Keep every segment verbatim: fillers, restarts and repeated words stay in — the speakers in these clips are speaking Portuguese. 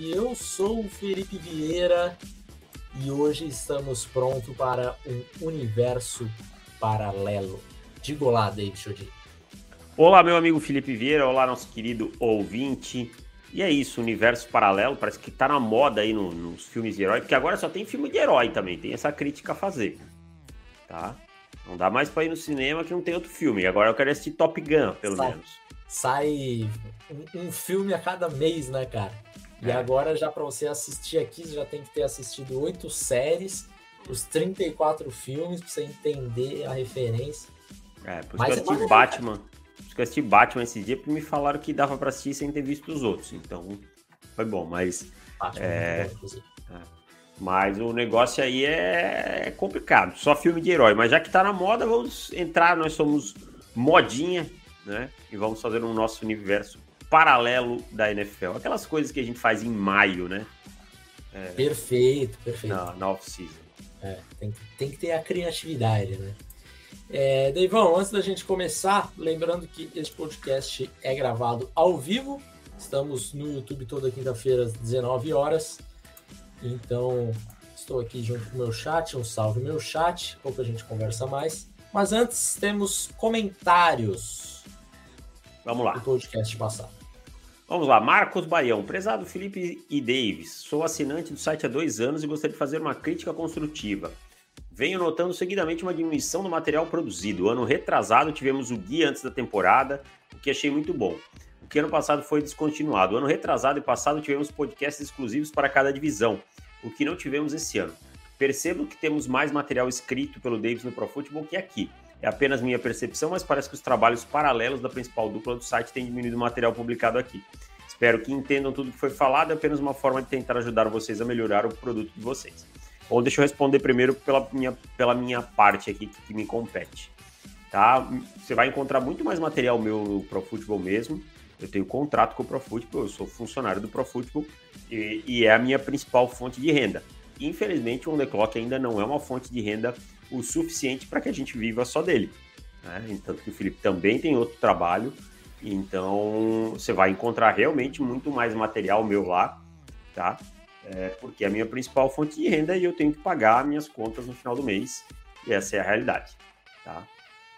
Eu sou o Felipe Vieira e hoje estamos prontos para um universo paralelo. Digo olá, Dave Chodinho. Olá, meu amigo Felipe Vieira, olá, nosso querido ouvinte. E é isso, universo paralelo, parece que tá na moda aí no, nos filmes de herói, porque agora só tem filme de herói também, tem essa crítica a fazer, tá? Não dá mais para ir no cinema que não tem outro filme, agora eu quero assistir Top Gun, pelo sai, menos. Sai um, um filme a cada mês, né, cara? E agora, já para você assistir aqui, você já tem que ter assistido oito séries, os trinta e quatro filmes, para você entender a referência. É, por isso que eu assisti Batman. Por isso que eu assisti Batman esse dia, porque me falaram que dava para assistir sem ter visto os outros. Então, foi bom, mas... Batman é... bom, é. Mas o negócio aí é complicado, só filme de herói. Mas já que tá na moda, vamos entrar, nós somos modinha, né? E vamos fazer o nosso universo paralelo da N F L, aquelas coisas que a gente faz em maio, né? É, perfeito, perfeito. Na, na off-season. É, tem, tem que ter a criatividade, né? É, Deivão, antes da gente começar, lembrando que este podcast é gravado ao vivo, estamos no YouTube toda quinta-feira às dezenove horas, então estou aqui junto com o meu chat, um salve meu chat, pouco a gente conversa mais, mas antes temos comentários. Vamos lá. Do podcast passado. Vamos lá, Marcos Baião. Prezado Felipe e Davis, sou assinante do site há dois anos e gostaria de fazer uma crítica construtiva. Venho notando seguidamente uma diminuição do material produzido. Ano retrasado tivemos o guia antes da temporada, o que achei muito bom. O que ano passado foi descontinuado. Ano retrasado e passado tivemos podcasts exclusivos para cada divisão, o que não tivemos esse ano. Percebo que temos mais material escrito pelo Davis no Pro Football que aqui. É apenas minha percepção, mas parece que os trabalhos paralelos da principal dupla do site têm diminuído o material publicado aqui. Espero que entendam tudo que foi falado, é apenas uma forma de tentar ajudar vocês a melhorar o produto de vocês. Bom, deixa eu responder primeiro pela minha, pela minha parte aqui, que, que me compete. Tá? Você vai encontrar muito mais material meu no Pro Football mesmo. Eu tenho contrato com o Pro Football, eu sou funcionário do Pro Football e, e é a minha principal fonte de renda. Infelizmente, o On The Clock ainda não é uma fonte de renda o suficiente para que a gente viva só dele, né? Então, que o Felipe também tem outro trabalho, então você vai encontrar realmente muito mais material meu lá, tá? É, porque é a minha principal fonte de renda e eu tenho que pagar minhas contas no final do mês, e essa é a realidade, tá?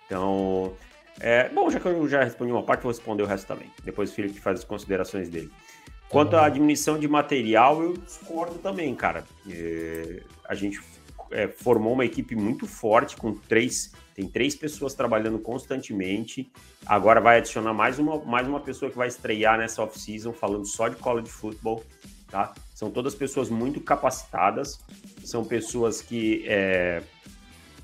Então, é, bom, já que eu já respondi uma parte, vou responder o resto também. Depois o Felipe faz as considerações dele. Quanto à diminuição de material, eu discordo também, cara. É, a gente É, formou uma equipe muito forte, com três, tem três pessoas trabalhando constantemente, agora vai adicionar mais uma, mais uma pessoa que vai estrear nessa off-season, falando só de college football, tá? São todas pessoas muito capacitadas, são pessoas que é,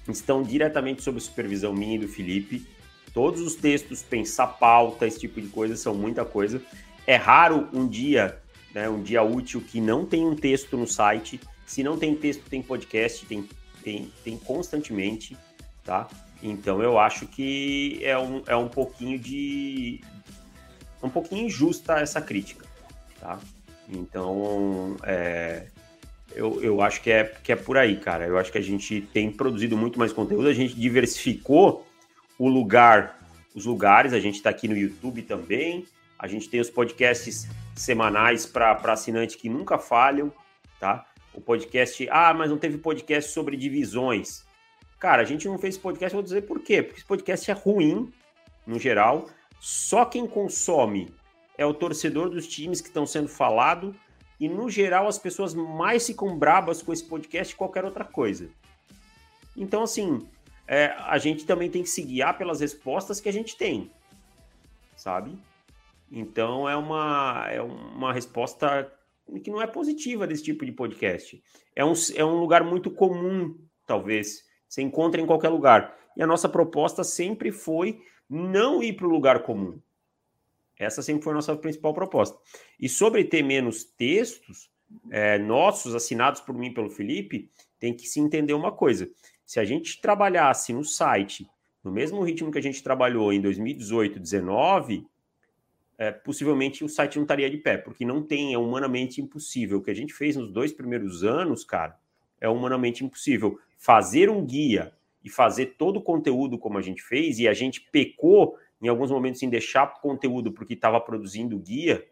estão diretamente sob supervisão minha e do Felipe, todos os textos, pensar pauta, esse tipo de coisa, são muita coisa, é raro um dia, né, um dia útil que não tem um texto no site. Se não tem texto, tem podcast, tem, tem, tem constantemente, tá? Então eu acho que é um, é um pouquinho de... um pouquinho injusta essa crítica, tá? Então, é, eu, eu acho que é, que é por aí, cara. Eu acho que a gente tem produzido muito mais conteúdo, a gente diversificou o lugar, os lugares, a gente tá aqui no YouTube também, a gente tem os podcasts semanais para assinante que nunca falham, tá? O podcast, ah, mas não teve podcast sobre divisões. Cara, a gente não fez podcast, vou dizer por quê. Porque esse podcast é ruim, no geral. Só quem consome é o torcedor dos times que estão sendo falado. E, no geral, as pessoas mais ficam brabas com esse podcast que qualquer outra coisa. Então, assim, é, a gente também tem que se guiar pelas respostas que a gente tem, sabe? Então, é uma, é uma resposta... que não é positiva desse tipo de podcast. É um, é um lugar muito comum, talvez. Você encontra em qualquer lugar. e a nossa proposta sempre foi não ir para o lugar comum. Essa sempre foi a nossa principal proposta. E sobre ter menos textos é, nossos, assinados por mim e pelo Felipe, tem que se entender uma coisa. Se a gente trabalhasse no site no mesmo ritmo que a gente trabalhou em dois mil e dezoito, dois mil e dezenove, é, possivelmente o site não estaria de pé, porque não tem, é humanamente impossível. O que a gente fez nos dois primeiros anos, cara, é humanamente impossível. Fazer um guia e fazer todo o conteúdo como a gente fez, e a gente pecou em alguns momentos em deixar conteúdo porque estava produzindo guia.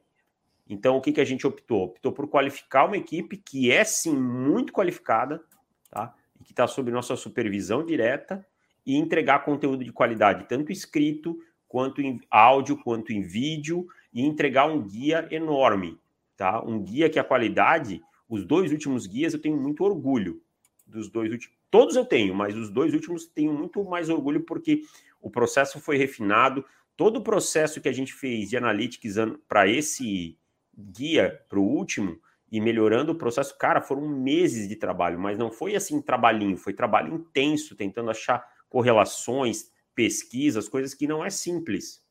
Então, o que, que a gente optou? Optou por qualificar uma equipe que é, sim, muito qualificada, tá? E que está sob nossa supervisão direta, e entregar conteúdo de qualidade, tanto escrito, quanto em áudio, quanto em vídeo, e entregar um guia enorme, tá? Um guia que a qualidade, os dois últimos guias eu tenho muito orgulho, dos dois últimos, todos eu tenho, mas os dois últimos tenho muito mais orgulho, porque o processo foi refinado. Todo o processo que a gente fez de analytics para esse guia, para o último, e melhorando o processo, cara, foram meses de trabalho, mas não foi assim trabalhinho, foi trabalho intenso, tentando achar correlações, pesquisas, coisas que não é simples,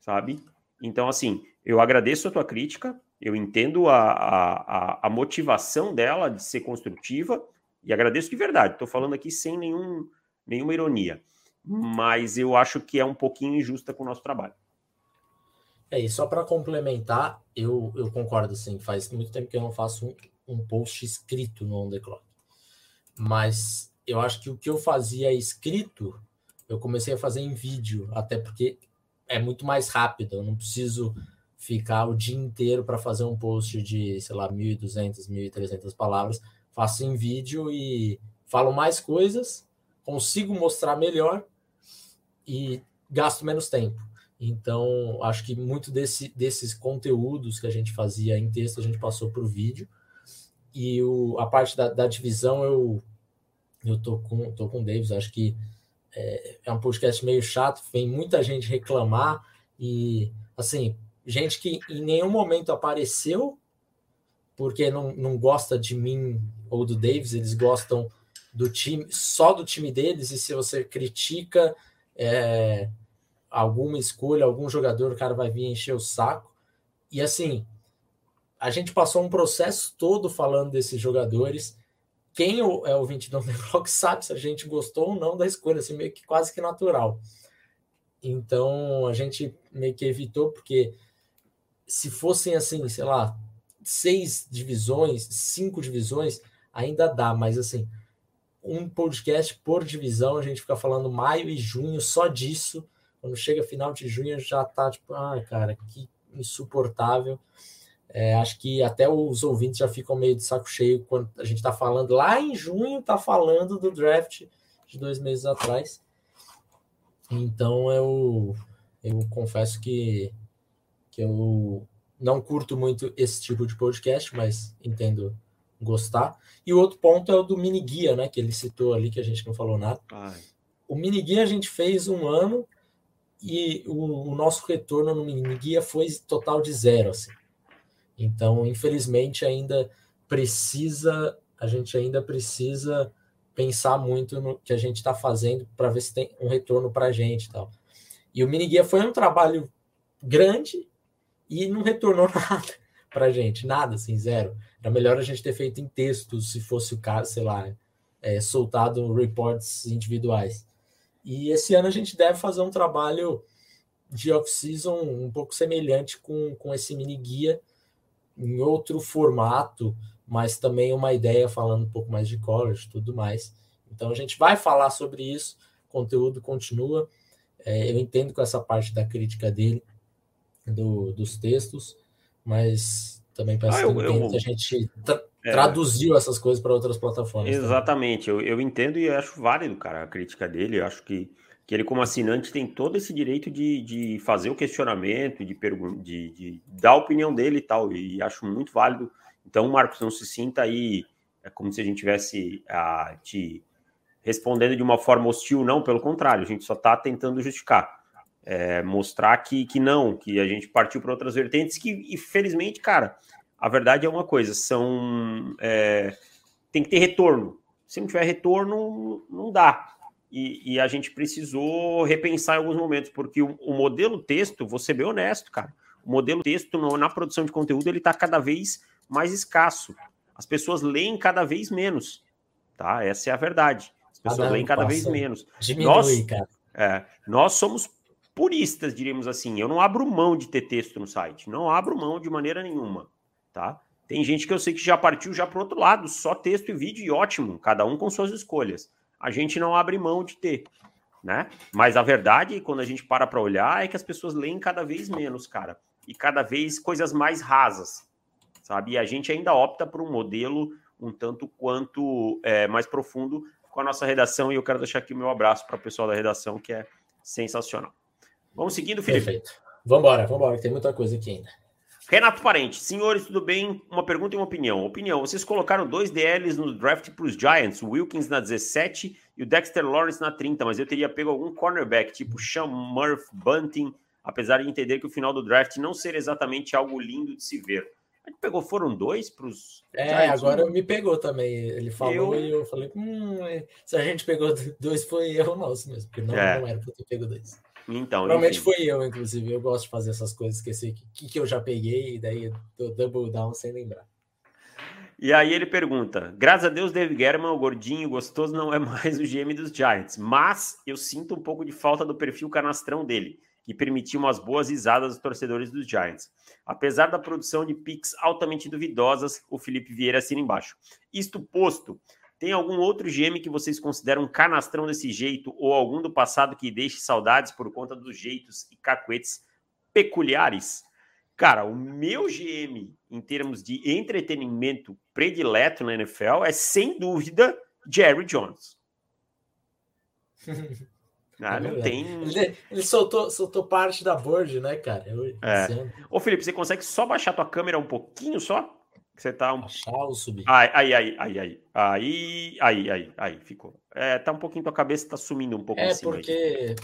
sabe? Então, assim, eu agradeço a tua crítica, eu entendo a, a, a motivação dela de ser construtiva, e agradeço de verdade, estou falando aqui sem nenhum, nenhuma ironia. Mas eu acho que é um pouquinho injusta com o nosso trabalho. É, e só para complementar, eu, eu concordo, sim. Faz muito tempo que eu não faço um, um post escrito no On The Clock. Mas eu acho que o que eu fazia escrito, eu comecei a fazer em vídeo, até porque é muito mais rápido. Eu não preciso ficar o dia inteiro para fazer um post de, sei lá, mil e duzentas, mil e trezentas palavras. Faço em vídeo e falo mais coisas, consigo mostrar melhor e gasto menos tempo. Então, acho que muito desse, desses conteúdos que a gente fazia em texto, a gente passou para o vídeo. E o, a parte da, da divisão, eu, eu tô com, tô com o Davis. Acho que é, é um podcast meio chato, vem muita gente reclamar. E, assim, gente que em nenhum momento apareceu, porque não, não gosta de mim ou do Davis, eles gostam do time, só do time deles, e se você critica é, alguma escolha, algum jogador, o cara vai vir encher o saco. E assim, a gente passou um processo todo falando desses jogadores. Quem é ouvinte do On The Clock sabe se a gente gostou ou não da escolha, assim, meio que quase que natural. Então a gente meio que evitou, porque se fossem assim, sei lá, seis divisões, cinco divisões, ainda dá, mas assim, um podcast por divisão, a gente fica falando maio e junho só disso. Quando chega final de junho, já tá tipo, ah, cara, que insuportável. É, acho que até os ouvintes já ficam meio de saco cheio quando a gente tá falando, lá em junho tá falando do draft de dois meses atrás. Então eu, eu confesso que, que eu não curto muito esse tipo de podcast, mas entendo gostar. E o outro ponto é o do mini guia, né, que ele citou ali, que a gente não falou nada. Ai. O mini guia a gente fez um ano e o, o nosso retorno no mini guia foi total de zero, assim. Então, infelizmente, ainda precisa, a gente ainda precisa pensar muito no que a gente está fazendo para ver se tem um retorno para a gente e tal. E o mini guia foi um trabalho grande e não retornou nada para a gente, nada, assim, zero. Era melhor a gente ter feito em texto, se fosse o caso, sei lá, é, soltado reports individuais. E esse ano a gente deve fazer um trabalho de off-season um pouco semelhante com, com esse mini-guia, em outro formato, mas também uma ideia falando um pouco mais de college e tudo mais. Então a gente vai falar sobre isso, o conteúdo continua. É, eu entendo com essa parte da crítica dele, do, dos textos, mas também parece ah, eu, que eu, eu, a gente tra- é, traduziu essas coisas para outras plataformas. Exatamente, eu, eu entendo e eu acho válido, cara, a crítica dele. Eu acho que, que ele, como assinante, tem todo esse direito de, de fazer o questionamento, de, pergun- de, de dar a opinião dele e tal, e acho muito válido. Então, Marcos, não se sinta aí, é como se a gente estivesse ah, te respondendo de uma forma hostil, não, pelo contrário, a gente só está tentando justificar. É, mostrar que, que não, que a gente partiu para outras vertentes, que infelizmente, cara, a verdade é uma coisa, são, é, tem que ter retorno. Se não tiver retorno, não dá. E, e a gente precisou repensar em alguns momentos, porque o, o modelo texto, vou ser bem honesto, cara, o modelo texto no, na produção de conteúdo, ele está cada vez mais escasso. As pessoas leem cada vez menos, tá? Essa é a verdade. As pessoas ah, leem cada passa. vez menos. Diminui, nós, cara. É, nós somos puristas, diríamos assim. Eu não abro mão de ter texto no site. Não abro mão de maneira nenhuma, tá? Tem gente que eu sei que já partiu já para o outro lado, só texto e vídeo, e ótimo, cada um com suas escolhas. A gente não abre mão de ter, né? Mas a verdade, quando a gente para para olhar, é que as pessoas leem cada vez menos, cara. E cada vez coisas mais rasas, sabe? E a gente ainda opta por um modelo um tanto quanto é, mais profundo com a nossa redação. E eu quero deixar aqui o meu abraço para o pessoal da redação, que é sensacional. Vamos seguindo, Felipe. Perfeito. Vambora, vambora, que tem muita coisa aqui ainda. Renato Parente, senhores, tudo bem? Uma pergunta e uma opinião. Opinião, vocês colocaram dois D Ls no draft para os Giants, o Wilkins na dezessete e o Dexter Lawrence na trinta, mas eu teria pego algum cornerback, tipo Sean Murphy, Bunting, apesar de entender que o final do draft não ser exatamente algo lindo de se ver. A gente pegou, foram dois para os... É, Giants, agora me pegou também. Ele falou eu... e eu falei, hum, se a gente pegou dois foi erro nosso mesmo, porque não, é. não era para ter pego dois. Então, Provavelmente enfim. foi eu, inclusive. Eu gosto de fazer essas coisas, esquecer que, que eu já peguei e daí eu double down sem lembrar. E aí ele pergunta, graças a Deus, Dave Gettleman, o gordinho gostoso, não é mais o G M dos Giants, mas eu sinto um pouco de falta do perfil canastrão dele, que permitiu umas boas risadas dos torcedores dos Giants. Apesar da produção de picks altamente duvidosas, o Felipe Vieira assina embaixo. Isto posto, tem algum outro G M que vocês consideram um canastrão desse jeito ou algum do passado que deixe saudades por conta dos jeitos e cacuetes peculiares? Cara, o meu G M, em termos de entretenimento predileto na N F L, é sem dúvida Jerry Jones. Ah, não tem... Ele, ele soltou, soltou parte da board, né, cara? Eu, é. Ô, Felipe, você consegue só baixar tua câmera um pouquinho só? Você tá um... Achar ou subir? Aí, aí, aí, aí, aí, aí, aí, aí, aí, ficou. É, tá um pouquinho, tua cabeça tá sumindo um pouco é em cima. É, porque aí.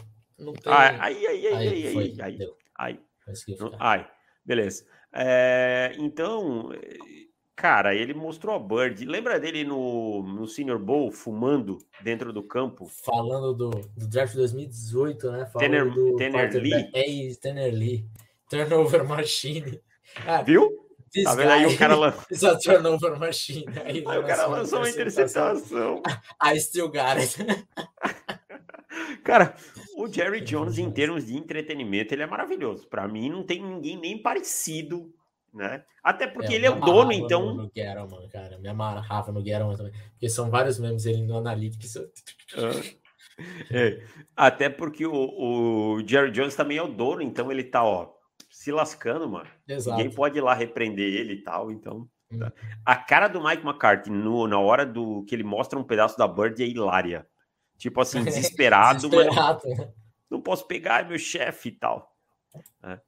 não tem... Aí, aí, aí, aí, aí, aí, aí, aí, aí. Não, aí. Beleza. É, então, cara, ele mostrou a Bird. Lembra dele no, no Senior Bowl, fumando dentro do campo? Falando do, do draft dois mil e dezoito, né? Falando Tanner, do Tanner Lee. É, Tanner Lee. Turnover Machine. Ah, viu? This tá vendo aí o cara lançou. Essa turnover machine. Aí, aí o cara lançou uma interceptação. I still got it. Cara, o Jerry Jones, em termos de entretenimento, ele é maravilhoso. Pra mim, não tem ninguém nem parecido, né? Até porque é, ele é o dono, então. No, no Gettleman, cara. Me amarrava no Gettleman também. Porque são vários memes ele no Analytics. é. Até porque o, o Jerry Jones também é o dono, então ele tá, ó. se lascando, mano. Exato. Ninguém pode ir lá repreender ele e tal, então... Hum. Tá. A cara do Mike McCarthy no, na hora do que ele mostra um pedaço da Bird é hilária. Tipo assim, desesperado, desesperado. Mas não posso pegar, é meu chefe e tal. É.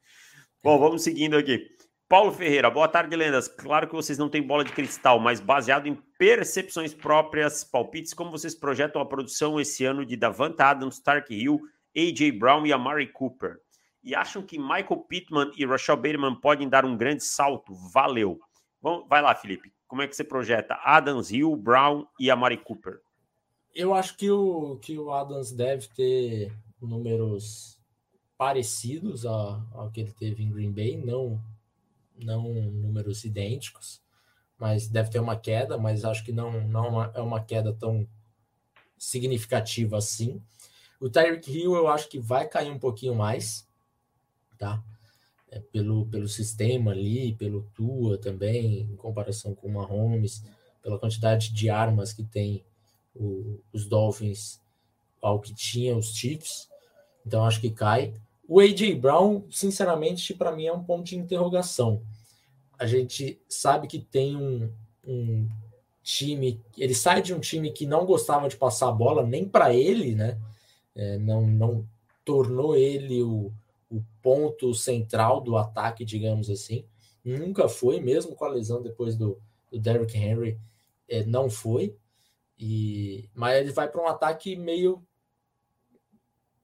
Bom, vamos seguindo aqui. Paulo Ferreira, boa tarde, lendas. Claro que vocês não têm bola de cristal, mas baseado em percepções próprias, palpites, como vocês projetam a produção esse ano de Davante Adams, Tark Hill, A J Brown e Amari Cooper? E acham que Michael Pittman e Rashad Bateman podem dar um grande salto? Valeu. Bom, vai lá, Felipe. Como é que você projeta Adams, Hill, Brown e Amari Cooper? Eu acho que o, que o Adams deve ter números parecidos ao, ao que ele teve em Green Bay, não, não números idênticos, mas deve ter uma queda, mas acho que não, não é uma queda tão significativa assim. O Tyreek Hill eu acho que vai cair um pouquinho mais, tá? É, pelo, pelo sistema ali, pelo Tua também, em comparação com o Mahomes, pela quantidade de armas que tem o, os Dolphins ao que tinha os Chiefs, então acho que cai. O A J Brown, sinceramente, para mim é um ponto de interrogação. A gente sabe que tem um, um time, ele sai de um time que não gostava de passar a bola, nem para ele, né? É, não, não tornou ele o o ponto central do ataque, digamos assim, nunca foi, mesmo com a lesão depois do, do Derrick Henry, é, não foi, e, mas ele vai para um ataque meio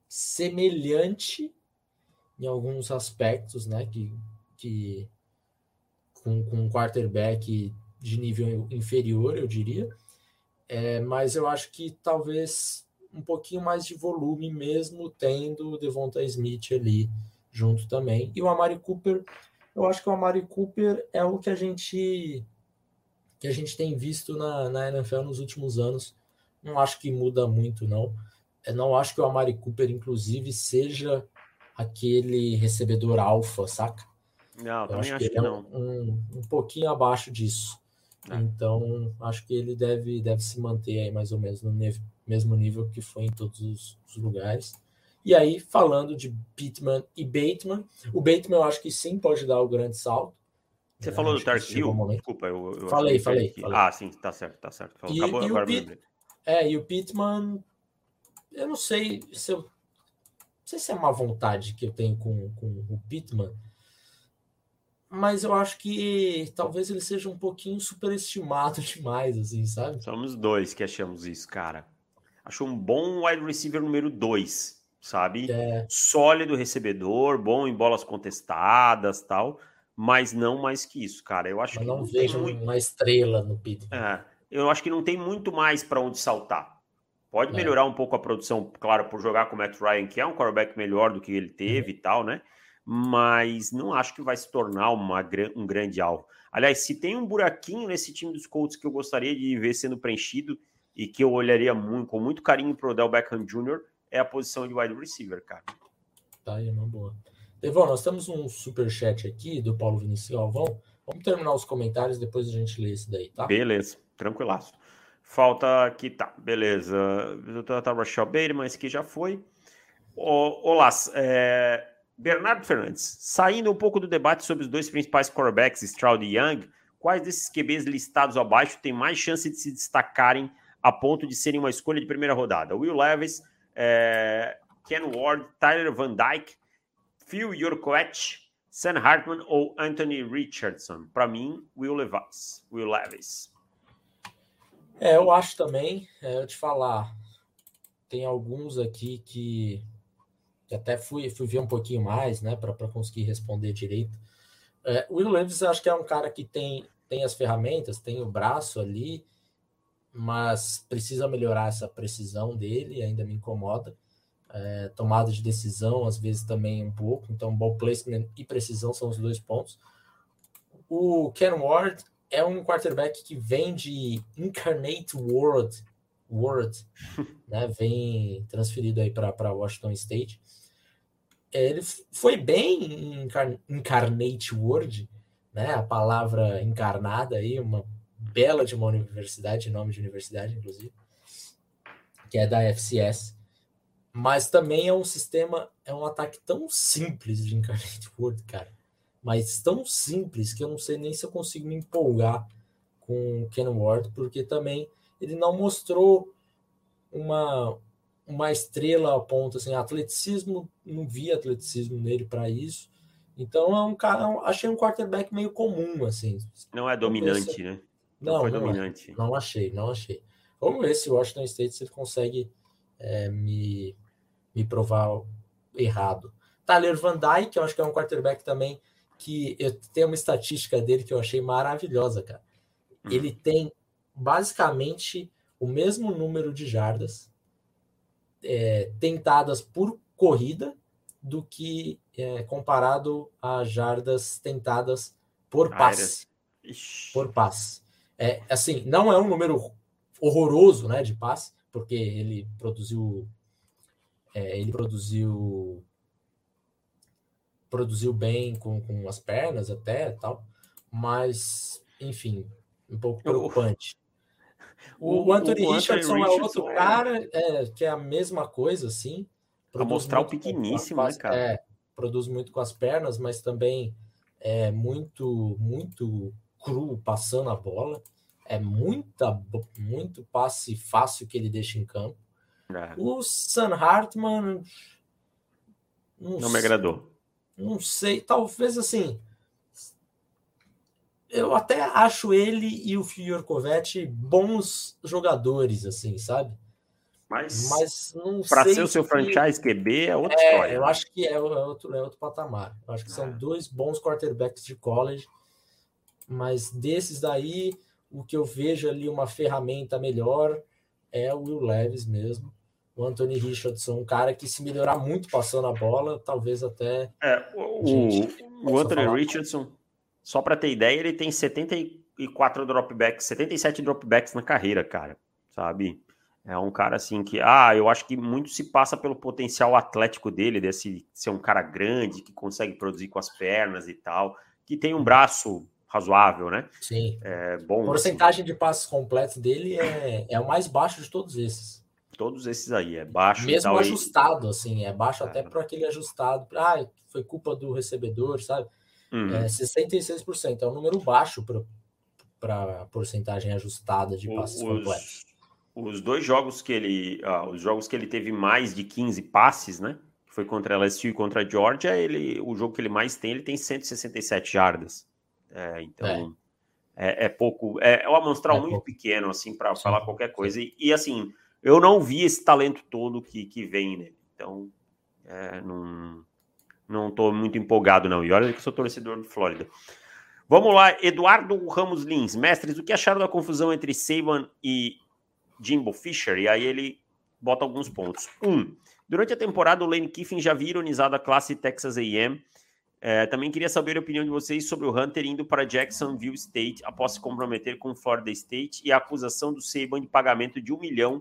semelhante em alguns aspectos, né, que, que com, com um quarterback de nível inferior, eu diria, é, mas eu acho que talvez um pouquinho mais de volume mesmo, tendo o Devonta Smith ali junto também. E o Amari Cooper, eu acho que o Amari Cooper é o que a gente, que a gente tem visto na, na N F L nos últimos anos. Não acho que muda muito, não. Eu não acho que o Amari Cooper, inclusive, seja aquele recebedor alfa, saca? Não, eu também acho, acho que, que não. É um, um pouquinho abaixo disso. É. Então, acho que ele deve, deve se manter aí mais ou menos no nível, mesmo nível que foi em todos os, os lugares. E aí, falando de Pittman e Bateman, o Bateman eu acho que sim pode dar o grande salto. Você né? falou acho do Tarsil? Desculpa, eu, eu falei, falei, que... falei. Ah, sim, tá certo, tá certo. Falou, e, acabou e agora. O Pitt... É, e o Pittman, eu não sei se eu... Não sei se é uma vontade que eu tenho com, com o Pittman, mas eu acho que talvez ele seja um pouquinho superestimado demais, assim, sabe? Somos dois que achamos isso, cara. Acho um bom wide receiver número dois, sabe? É. Sólido recebedor, bom em bolas contestadas e tal, mas não mais que isso, cara. Eu acho mas que não, não vejo muito... uma estrela no Pittman. É, eu acho que não tem muito mais para onde saltar. Pode melhorar é. um pouco a produção, claro, por jogar com o Matt Ryan, que é um quarterback melhor do que ele teve uhum. e tal, né? Mas não acho que vai se tornar uma, um grande alvo. Aliás, se tem um buraquinho nesse time dos Colts que eu gostaria de ver sendo preenchido e que eu olharia muito, com muito carinho para o Odell Beckham Júnior, é a posição de wide receiver, cara. Tá aí, uma boa. Deivão, nós temos um superchat aqui do Paulo Vinícius Galvão. Vamos terminar os comentários, depois a gente lê esse daí, tá? Beleza, tranquilaço. Falta aqui, tá, beleza. Eu tava Rashad Bateman, mas que já foi. O, olá, é, Bernardo Fernandes. Saindo um pouco do debate sobre os dois principais quarterbacks, Stroud e Young, quais desses Q Bs listados abaixo tem mais chance de se destacarem a ponto de serem uma escolha de primeira rodada? Will Levis, é, Ken Ward, Tyler Van Dyke, Phil Yurkovich, Sam Hartman ou Anthony Richardson? Para mim, Will Levis. Will Levis. É, eu acho também, é, eu te falar, tem alguns aqui que, que até fui, fui ver um pouquinho mais, né, para conseguir responder direito. É, o Will Levis, acho que é um cara que tem, tem as ferramentas, tem o braço ali, mas precisa melhorar essa precisão dele, ainda me incomoda. É, tomada de decisão, às vezes, também um pouco, então ball placement e precisão são os dois pontos. O Ken Ward... é um quarterback que vem de Incarnate World, World né? Vem transferido aí para Washington State. Ele foi bem em Incar- Incarnate World, né? A palavra encarnada aí, uma bela de uma universidade, nome de universidade, inclusive, que é da F C S. Mas também é um sistema, é um ataque tão simples de Incarnate World, cara. Mas tão simples que eu não sei nem se eu consigo me empolgar com o Ken Ward, porque também ele não mostrou uma, uma estrela a ponto, assim, atleticismo, não vi atleticismo nele para isso. Então é um cara, achei um quarterback meio comum, assim. Não é dominante, se... né? Não, não foi não dominante. É. Não achei, não achei. Vamos ver se o Washington State se ele consegue é, me, me provar errado. Tyler Van Dyke, eu acho que é um quarterback também que eu tenho uma estatística dele que eu achei maravilhosa, cara. Uhum. Ele tem basicamente o mesmo número de jardas é, tentadas por corrida do que é, comparado a jardas tentadas por passe. Por passe. É, assim, não é um número horroroso, né, de passe, porque ele produziu... É, ele produziu... produziu bem com, com as pernas até tal, mas enfim, um pouco preocupante. O, o Anthony o Richardson, Anthony é outro Richardson, cara é, que é a mesma coisa, assim. Para mostrar o pequeníssimo, né, cara? É, produz muito com as pernas, mas também é muito, muito cru passando a bola. É muita, muito passe fácil que ele deixa em campo. É. O Sam Hartman... Não, não me agradou. Não sei, talvez assim, eu até acho ele e o Fiorcovetti bons jogadores, assim, sabe? Mas, Mas não sei. Para ser o seu que... franchise Q B é outra é, história. Eu né? acho que é outro, é outro patamar. Eu acho que ah. são dois bons quarterbacks de college, mas desses daí, o que eu vejo ali uma ferramenta melhor é o Will Levis mesmo. o Anthony Richardson, um cara que se melhorar muito passando a bola, talvez até... É, o, gente, o Anthony falar. Richardson, só para ter ideia, ele tem setenta e quatro dropbacks, setenta e sete dropbacks na carreira, cara, sabe? É um cara assim que, ah, eu acho que muito se passa pelo potencial atlético dele, desse ser um cara grande, que consegue produzir com as pernas e tal, que tem um braço razoável, né? Sim. É, bom, a porcentagem assim de passos completos dele é, é o mais baixo de todos esses. Todos esses aí, é baixo. Mesmo tal, ajustado, e... assim, é baixo é. Até para aquele ajustado, ah, foi culpa do recebedor, sabe? Uhum. É, sessenta e seis por cento, é um número baixo para a porcentagem ajustada de passos Os... completos. Os dois jogos que ele... Ah, os jogos que ele teve mais de quinze passes, né? Foi contra a L S U e contra a Georgia, ele, o jogo que ele mais tem, ele tem cento e sessenta e sete jardas. É, então, é, é, é pouco... É, é um amostral é muito pouco. pequeno, assim, para falar qualquer coisa. E, e, assim, eu não vi esse talento todo que, que vem, né? Então, é, não, não tô muito empolgado, não. E olha que eu sou torcedor do Flórida. Vamos lá, Eduardo Ramos Lins. Mestres, o que acharam da confusão entre Saban e... Jimbo Fisher, e aí ele bota alguns pontos. Um, durante a temporada, o Lane Kiffin já havia ironizado a classe Texas A e M. É, também queria saber a opinião de vocês sobre o Hunter indo para Jacksonville State após se comprometer com Florida State e a acusação do Saban de pagamento de um milhão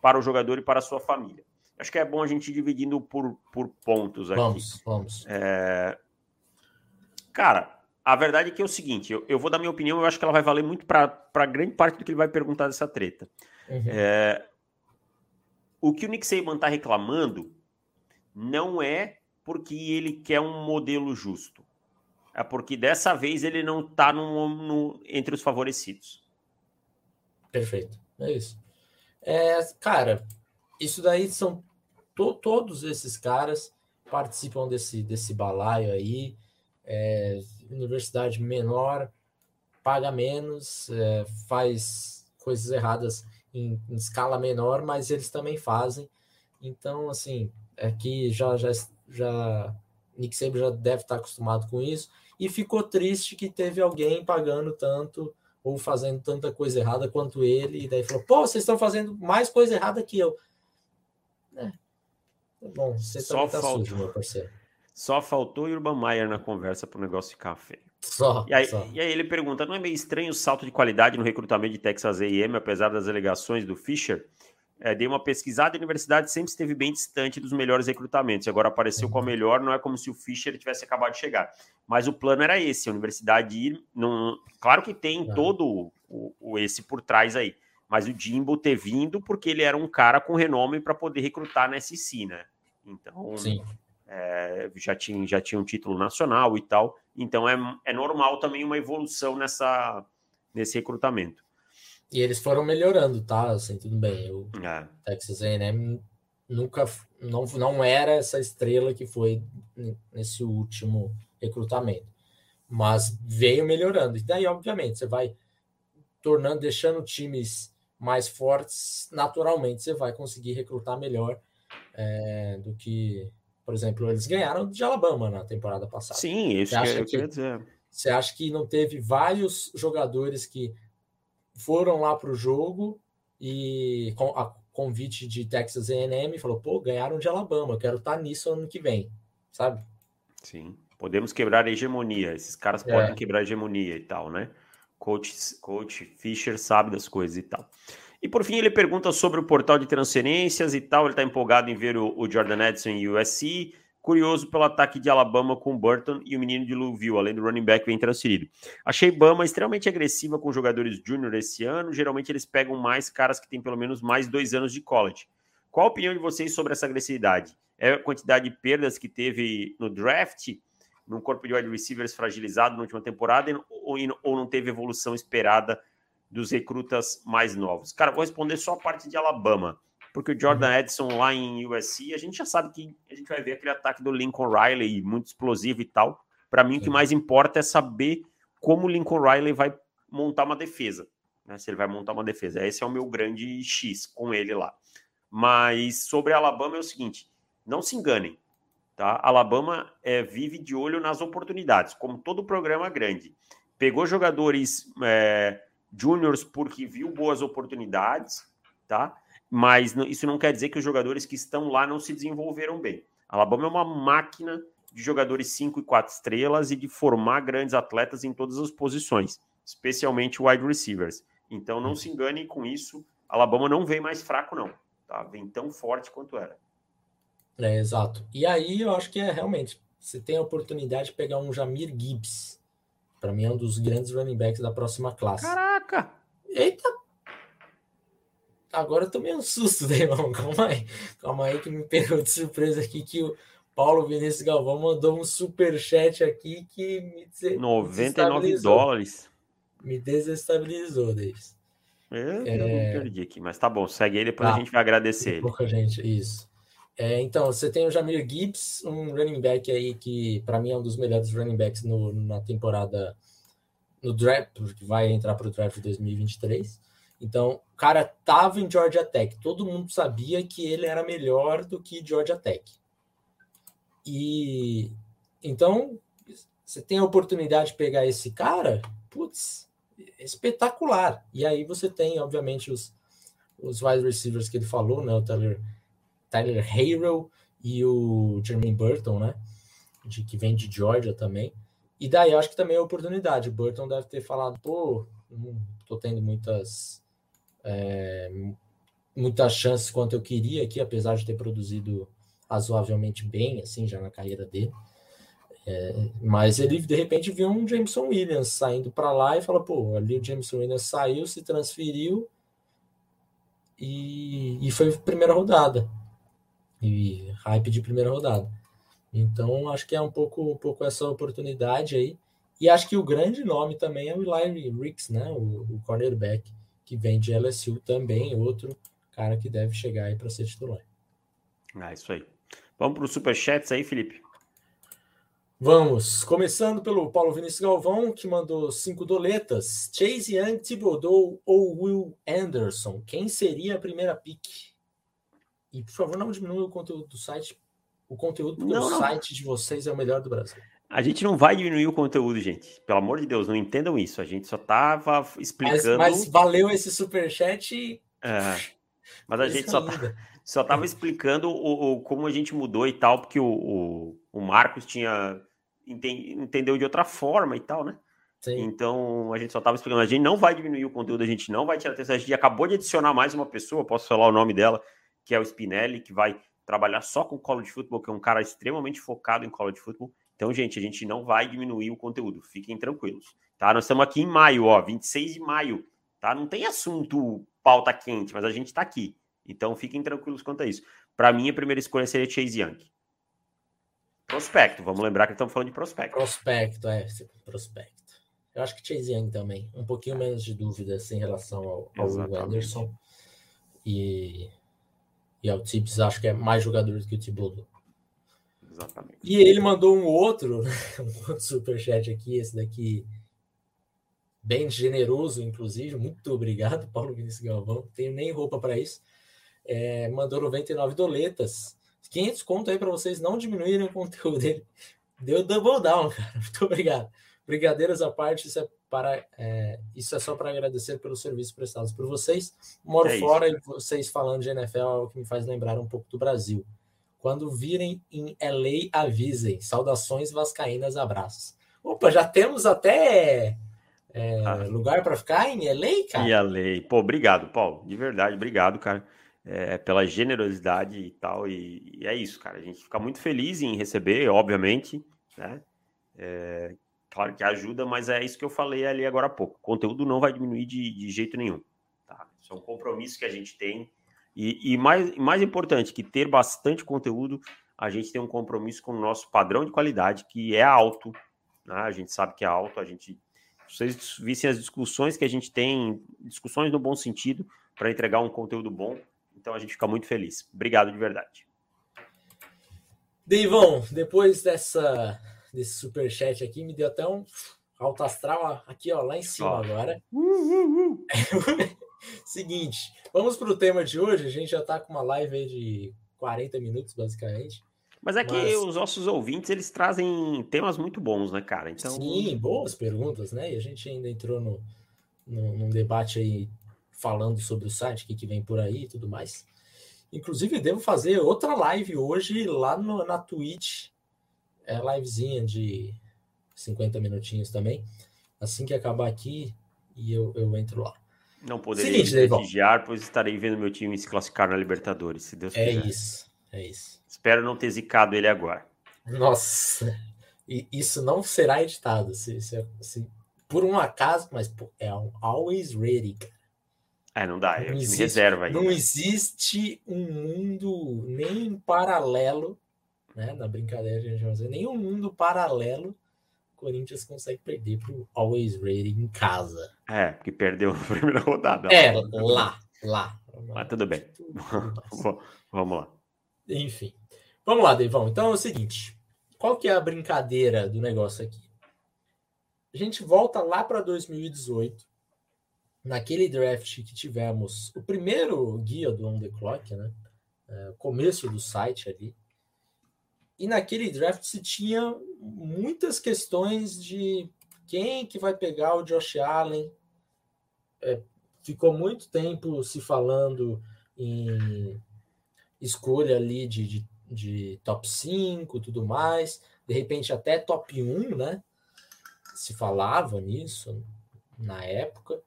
para o jogador e para a sua família. Acho que é bom a gente ir dividindo por, por pontos aqui. Vamos, vamos. É... Cara, a verdade é que é o seguinte, eu, eu vou dar minha opinião, eu acho que ela vai valer muito para grande parte do que ele vai perguntar dessa treta. Uhum. É, o que o Nick Saban está reclamando não é porque ele quer um modelo justo, é porque dessa vez ele não está entre os favorecidos. Perfeito, é isso. É, cara, isso daí são... To, todos esses caras participam desse, desse balaio aí, é, universidade menor, paga menos, é, faz coisas erradas em, em escala menor, mas eles também fazem. Então, assim, aqui já, já, já Nick Saban já deve estar acostumado com isso e ficou triste que teve alguém pagando tanto ou fazendo tanta coisa errada quanto ele, e daí falou, pô, vocês estão fazendo mais coisa errada que eu. É, tá bom, você também tá sujo, meu parceiro. Só faltou Urban Meyer na conversa para o negócio ficar feio. Só, e, aí, só. e aí ele pergunta, não é meio estranho o salto de qualidade no recrutamento de Texas A e M, apesar das alegações do Fisher? É, dei uma pesquisada, a universidade sempre esteve bem distante dos melhores recrutamentos. Agora apareceu uhum. com a melhor, não é como se o Fisher tivesse acabado de chegar. Mas o plano era esse, a universidade ir... Num... Claro que tem uhum. todo o, o esse por trás aí, mas o Jimbo ter vindo porque ele era um cara com renome para poder recrutar na S E C, né? Então... Sim. É, já, tinha, já tinha um título nacional e tal, então é, é normal também uma evolução nessa, nesse recrutamento. E eles foram melhorando, tá? Assim, tudo bem, o é. Texas A e M nunca, não, não era essa estrela que foi nesse último recrutamento, mas veio melhorando, e daí obviamente você vai tornando, deixando times mais fortes, naturalmente você vai conseguir recrutar melhor é, do que... Por exemplo, eles ganharam de Alabama na temporada passada. Sim, isso que eu queria dizer. Você acha que não teve vários jogadores que foram lá para o jogo e com a convite de Texas A e M falou, pô, ganharam de Alabama, eu quero estar nisso ano que vem, sabe? Sim, podemos quebrar a hegemonia, esses caras podem é. quebrar a hegemonia e tal, né? Coach, coach Fisher sabe das coisas e tal. E por fim ele pergunta sobre o portal de transferências e tal, ele está empolgado em ver o, o Jordan Edson e o U S C, curioso pelo ataque de Alabama com o Burton e o menino de Louisville, além do running back bem transferido. Achei Bama extremamente agressiva com jogadores júnior esse ano, geralmente eles pegam mais caras que têm pelo menos mais dois anos de college. Qual a opinião de vocês sobre essa agressividade? É a quantidade de perdas que teve no draft, num corpo de wide receivers fragilizado na última temporada ou, ou não teve evolução esperada dos recrutas mais novos? Cara, vou responder só a parte de Alabama, porque o Jordan Edson lá em U S C, a gente já sabe que a gente vai ver aquele ataque do Lincoln Riley, muito explosivo e tal. Para mim, o que mais importa é saber como o Lincoln Riley vai montar uma defesa, né? Se ele vai montar uma defesa. Esse é o meu grande X com ele lá. Mas sobre Alabama é o seguinte, não se enganem, tá? Alabama é, vive de olho nas oportunidades, como todo programa grande. Pegou jogadores... É, júniors porque viu boas oportunidades, tá? mas isso não quer dizer que os jogadores que estão lá não se desenvolveram bem. A Alabama é uma máquina de jogadores cinco e quatro estrelas e de formar grandes atletas em todas as posições, especialmente wide receivers. Então não se enganem com isso, a Alabama não vem mais fraco não, tá? Vem tão forte quanto era. É, exato. E aí eu acho que é realmente, você tem a oportunidade de pegar um Jamir Gibbs, para mim é um dos grandes running backs da próxima classe. Caraca! Eita! Agora eu tomei um susto, Deivão, calma aí, calma aí que me pegou de surpresa aqui que o Paulo Vinícius Galvão mandou um superchat aqui que me des... noventa e nove dólares. Me desestabilizou, Davis. Eu, é... eu me perdi aqui, mas tá bom, segue ele, depois ah, a gente vai agradecer ele. Pouca gente, isso. É, então, você tem o Jamir Gibbs, um running back aí que, para mim, é um dos melhores running backs no, na temporada, no draft, porque vai entrar para o draft de dois mil e vinte e três. Então, o cara tava em Georgia Tech, todo mundo sabia que ele era melhor do que Georgia Tech. E então, você tem a oportunidade de pegar esse cara, putz, espetacular. E aí você tem, obviamente, os, os wide receivers que ele falou, né? O Tyler, Tyler Herro e o Jermaine Burton, né? De, que vem de Georgia também. E daí eu acho que também é oportunidade. O Burton deve ter falado, pô, não tô tendo muitas, é, muitas chances quanto eu queria aqui, apesar de ter produzido razoavelmente bem, assim, já na carreira dele, é, mas ele, de repente, viu um Jameson Williams saindo para lá e fala, pô, ali o Jameson Williams saiu, se transferiu e, e foi primeira rodada, e hype de primeira rodada. Então, acho que é um pouco, um pouco essa oportunidade aí, e acho que o grande nome também é o Eli Ricks, né, o, o cornerback, que vem de L S U também, outro cara que deve chegar aí para ser titular. Ah, isso aí. Vamos para os superchats aí, Felipe? Vamos. Começando pelo Paulo Vinícius Galvão, que mandou cinco doletas. Chase Young, Thibodeau ou Will Anderson? Quem seria a primeira pick? E, por favor, não diminua o conteúdo do site. O conteúdo porque não, o não. site de vocês é o melhor do Brasil. A gente não vai diminuir o conteúdo, gente. Pelo amor de Deus, não entendam isso. A gente só estava explicando... Mas, mas valeu esse superchat e... É. Mas a gente só tá, só tava explicando o, o, como a gente mudou e tal, porque o, o, o Marcos tinha ente, entendeu de outra forma e tal, né? Sim. Então a gente só tava explicando, a gente não vai diminuir o conteúdo, a gente não vai tirar atenção, a gente acabou de adicionar mais uma pessoa, posso falar o nome dela, que é o Spinelli, que vai trabalhar só com college football, que é um cara extremamente focado em college football. Então, gente, a gente não vai diminuir o conteúdo, fiquem tranquilos, tá? Nós estamos aqui em maio, ó, vinte e seis de maio, tá? Não tem assunto pauta quente, mas a gente tá aqui. Então, fiquem tranquilos quanto a isso. Para mim, a primeira escolha seria Chase Young. Prospecto. Vamos lembrar que estamos falando de prospecto. Prospecto, é. Prospecto. Eu acho que Chase Young também. Um pouquinho menos de dúvida assim, em relação ao, ao Anderson. E, e ao Tibbs, acho que é mais jogador do que o Thibodeau. Exatamente. E ele mandou um outro, um outro superchat aqui, esse daqui... Bem generoso, inclusive. Muito obrigado, Paulo Vinícius Galvão. Não tenho nem roupa para isso. É, mandou noventa e nove doletas. quinhentos conto aí para vocês não diminuírem o conteúdo dele. Deu double down, cara. Muito obrigado. Brigadeiros à parte, isso é, para, é, isso é só para agradecer pelos serviços prestados por vocês. Moro é fora isso, e vocês falando de N F L é o que me faz lembrar um pouco do Brasil. Quando virem em L A, avisem. Saudações vascaínas, abraços. Opa, já temos até... É, ah, lugar para ficar em L A, cara? Em L A. Pô, obrigado, Paulo. De verdade, obrigado, cara, é, pela generosidade e tal. E, e é isso, cara. A gente fica muito feliz em receber, obviamente, né? É, claro que ajuda, mas é isso que eu falei ali agora há pouco. O conteúdo não vai diminuir de, de jeito nenhum. Tá? Isso é um compromisso que a gente tem. E, e mais, mais importante que ter bastante conteúdo, a gente tem um compromisso com o nosso padrão de qualidade, que é alto, né? A gente sabe que é alto, a gente... vocês vissem as discussões que a gente tem, discussões no bom sentido, para entregar um conteúdo bom. Então a gente fica muito feliz. Obrigado de verdade. Deivão, depois dessa, desse superchat aqui, me deu até um alto astral aqui, ó, lá em cima, ó. Agora. Uh, uh, uh. Seguinte, vamos para o tema de hoje. A gente já está com uma live aí de quarenta minutos, basicamente. Mas é que Mas... os nossos ouvintes, eles trazem temas muito bons, né, cara? Então... Sim, boas perguntas, né? E a gente ainda entrou no, no, num debate aí falando sobre o site, o que, que vem por aí e tudo mais. Inclusive, devo fazer outra live hoje lá no, na Twitch, é livezinha de cinquenta minutinhos também. Assim que acabar aqui, e eu, eu entro lá. Não poderei prestigiar, pois estarei vendo meu time se classificar na Libertadores, se Deus quiser. É isso, é isso. Espero não ter zicado ele agora. Nossa, e isso não será editado, se, se, se, por um acaso, mas pô, é um always ready, cara. É, não dá, eu me reserva aí. Não existe um mundo nem paralelo, né? Na brincadeira que a gente vai fazer, nem um mundo paralelo Corinthians consegue perder pro Always Ready em casa. É, porque perdeu na primeira rodada. É, lá, lá. Mas tudo bem. Vamos lá. Enfim. Vamos lá, Deivão. Então é o seguinte. Qual que é a brincadeira do negócio aqui? A gente volta lá para dois mil e dezoito, naquele draft que tivemos o primeiro guia do On The Clock, né? É, começo do site ali. E naquele draft se tinha muitas questões de quem que vai pegar o Josh Allen. É, ficou muito tempo se falando em escolha ali de, de, de top cinco e tudo mais. De repente até top um, né? Se falava nisso na época.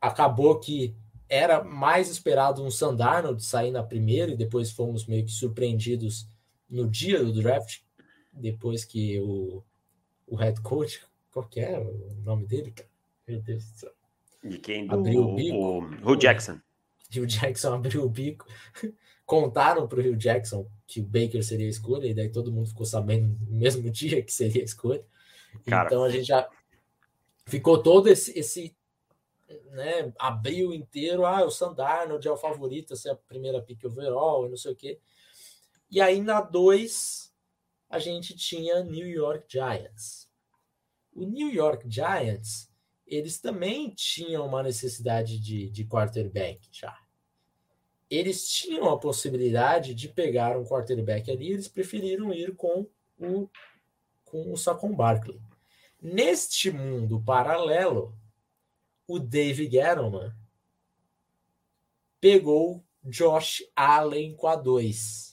Acabou que era mais esperado um Sam Darnold sair na primeira e depois fomos meio que surpreendidos no dia do draft, depois que o, o head coach, qual que é o nome dele, cara? Meu Deus do céu. De quem? Do, abriu o, o bico. O Hugh Jackson. O Hugh Jackson abriu o bico. Contaram para o Hugh Jackson que o Baker seria a escolha, e daí todo mundo ficou sabendo no mesmo dia que seria a escolha. Cara. Então a gente já ficou todo esse, esse né, abril inteiro, ah, o Sam Darnold é o favorito, essa é a primeira pick overall, e não sei o quê. E aí, na dois, a gente tinha New York Giants. O New York Giants, eles também tinham uma necessidade de, de quarterback já. Eles tinham a possibilidade de pegar um quarterback ali, eles preferiram ir com o, com o Saquon Barkley. Neste mundo paralelo, o Dave Gettleman pegou Josh Allen com a dois.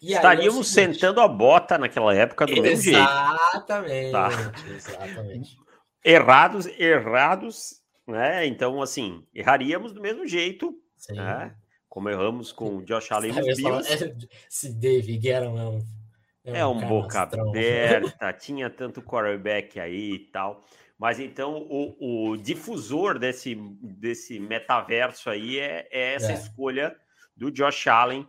E estaríamos aí, é sentando a bota naquela época do exatamente, mesmo jeito. Tá. Exatamente. Errados, errados, né? Então, assim, erraríamos do mesmo jeito, sim, né? Como erramos com o Josh Allen nos Bills. Se David Guerrero é um, é um, é um boca aberta, tinha tanto quarterback aí e tal. Mas então o, o difusor desse, desse metaverso aí é, é essa é. escolha do Josh Allen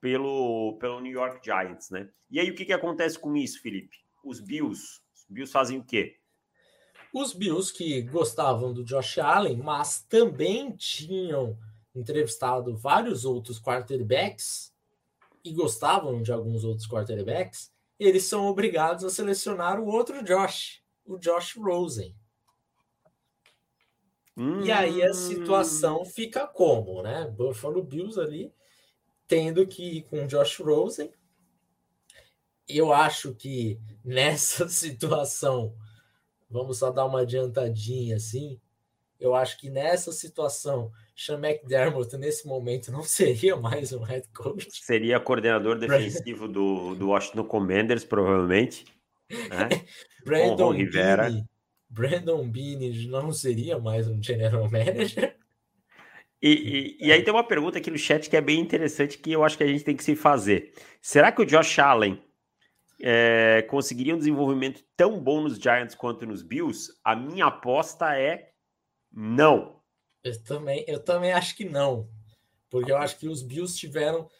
Pelo, pelo New York Giants, né? E aí, o que, que acontece com isso, Felipe? Os Bills. Os Bills fazem o quê? Os Bills que gostavam do Josh Allen, mas também tinham entrevistado vários outros quarterbacks e gostavam de alguns outros quarterbacks, eles são obrigados a selecionar o outro Josh, o Josh Rosen. Hum. E aí a situação fica como, né? Buffalo Bills ali tendo que ir com o Josh Rosen. Eu acho que nessa situação, vamos só dar uma adiantadinha assim, eu acho que nessa situação, Sean McDermott, nesse momento, não seria mais um head coach. Seria coordenador defensivo do, do Washington Commanders, provavelmente. Né? Brandon Rivera. Brandon Beane não seria mais um general manager. E, e, e aí tem uma pergunta aqui no chat que é bem interessante, que eu acho que a gente tem que se fazer. Será que o Josh Allen é, conseguiria um desenvolvimento tão bom nos Giants quanto nos Bills? A minha aposta é não. Eu também, eu também acho que não. Porque eu acho que os Bills tiveram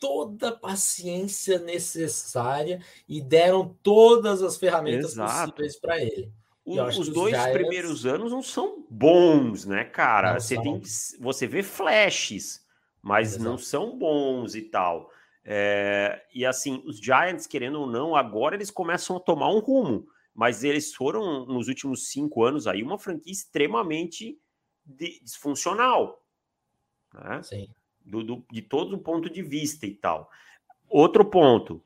toda a paciência necessária e deram todas as ferramentas exato, possíveis para ele. Os, os dois Giants... primeiros anos não são bons, né, cara? Você, tem, você vê flashes, mas exato, não são bons e tal. É, e assim, os Giants, querendo ou não, agora eles começam a tomar um rumo, mas eles foram, nos últimos cinco anos, aí uma franquia extremamente disfuncional, né? Sim. Do, do, de todo o ponto de vista e tal. Outro ponto,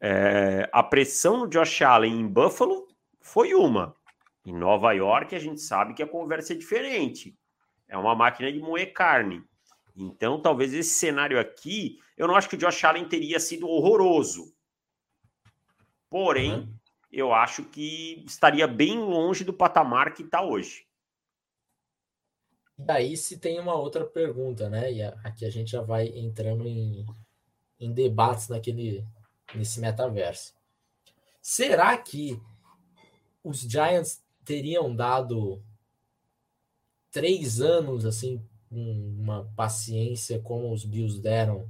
é, a pressão no Josh Allen em Buffalo foi uma. Em Nova York, a gente sabe que a conversa é diferente. É uma máquina de moer carne. Então, talvez esse cenário aqui, eu não acho que o Josh Allen teria sido horroroso. Porém, uhum. eu acho que estaria bem longe do patamar que está hoje. Daí se tem uma outra pergunta, né? E aqui a gente já vai entrando em, em debates naquele, nesse metaverso. Será que os Giants teriam dado três anos, assim, uma paciência como os Bills deram,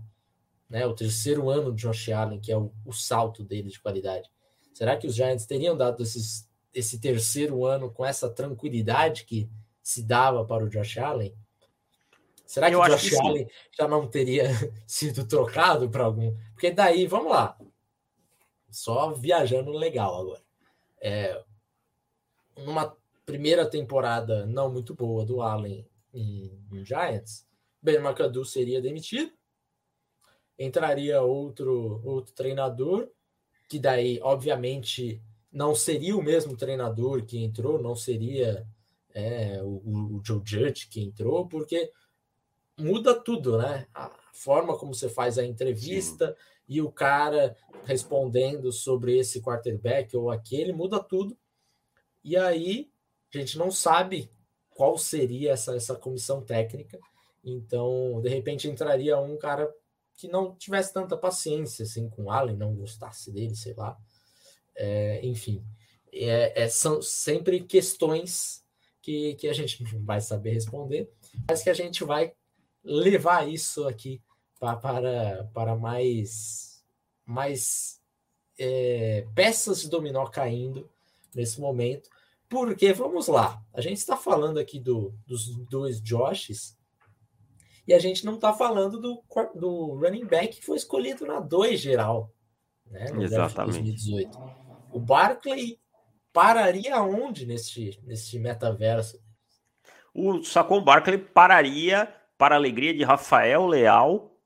né? O terceiro ano de Josh Allen, que é o, o salto dele de qualidade. Será que os Giants teriam dado esses, esse terceiro ano com essa tranquilidade que se dava para o Josh Allen? Será que eu o Josh que Allen já não teria sido trocado para algum? Porque daí, vamos lá, só viajando legal agora. É, numa primeira temporada não muito boa do Allen em, em Giants, Ben McAdoo seria demitido, entraria outro, outro treinador, que daí, obviamente, não seria o mesmo treinador que entrou, não seria é, o, o Joe Judge que entrou, porque muda tudo, né? A forma como você faz a entrevista, sim, e o cara respondendo sobre esse quarterback ou aquele, muda tudo. E aí, a gente não sabe qual seria essa, essa comissão técnica. Então, de repente, entraria um cara que não tivesse tanta paciência assim, com o Allen, não gostasse dele, sei lá. É, enfim, é, é, são sempre questões que, que a gente não vai saber responder, mas que a gente vai levar isso aqui pra, para, para mais, mais é, peças de dominó caindo nesse momento, porque, vamos lá, a gente está falando aqui do, dos dois Joshes, e a gente não está falando do, do running back que foi escolhido na dois geral, né, no draft de dois mil e dezoito. O Barkley pararia onde neste, neste metaverso? O Saquon Barkley pararia, para a alegria de Rafael Leal,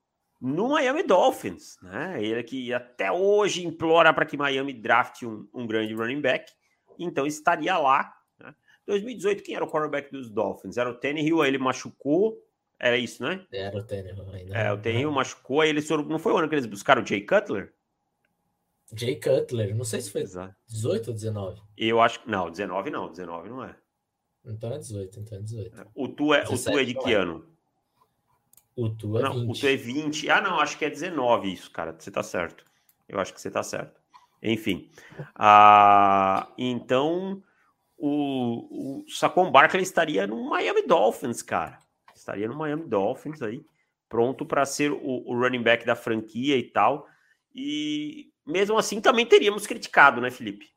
no Miami Dolphins, né? Ele que até hoje implora para que Miami drafte um, um grande running back. Então, estaria lá. Né? dois mil e dezoito, quem era o quarterback dos Dolphins? Era o Tannehill, aí ele machucou. Era isso, né? Era o Tannehill. Ainda é, o Tannehill machucou, aí eles foram... Não foi o ano que eles buscaram o Jay Cutler? Jay Cutler, não sei se foi exato. dezoito ou dezenove. Eu acho que... Não, dezenove não, dezenove não é. Então é dezoito, então é dezoito. O Tua é, tu é de que ano? O Tua é não, vinte. O Tua é vinte. Ah, não, acho que é dezenove isso, cara. Você tá certo. Eu acho que você tá certo. Enfim, ah, então o, o Saquon Barkley estaria no Miami Dolphins, cara. Estaria no Miami Dolphins aí, pronto para ser o, o running back da franquia e tal. E mesmo assim também teríamos criticado, né, Felipe?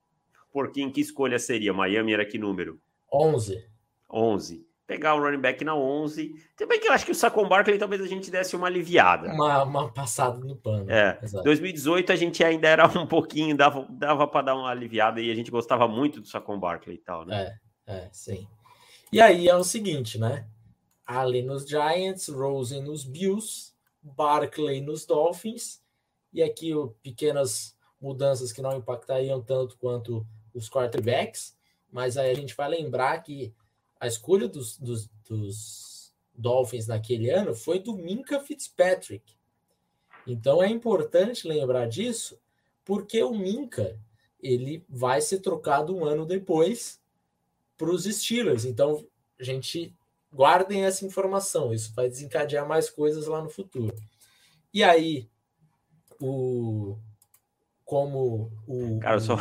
Porque em que escolha seria? Miami era que número? onze. onze. Pegar o running back na onze. Também que eu acho que o Saquon Barkley talvez a gente desse uma aliviada. Uma, uma passada no pano. É. Exato. dois mil e dezoito a gente ainda era um pouquinho, dava, dava para dar uma aliviada e a gente gostava muito do Saquon Barkley e tal, né? É, é, sim. E aí é o seguinte, né? Allen nos Giants, Rosen nos Bills, Barkley nos Dolphins. E aqui pequenas mudanças que não impactariam tanto quanto os quarterbacks. Mas aí a gente vai lembrar que a escolha dos, dos, dos Dolphins naquele ano foi do Minkah Fitzpatrick. Então é importante lembrar disso, porque o Minkah ele vai ser trocado um ano depois para os Steelers. Então, a gente guardem essa informação, isso vai desencadear mais coisas lá no futuro. E aí, o... como o... Cara, eu só,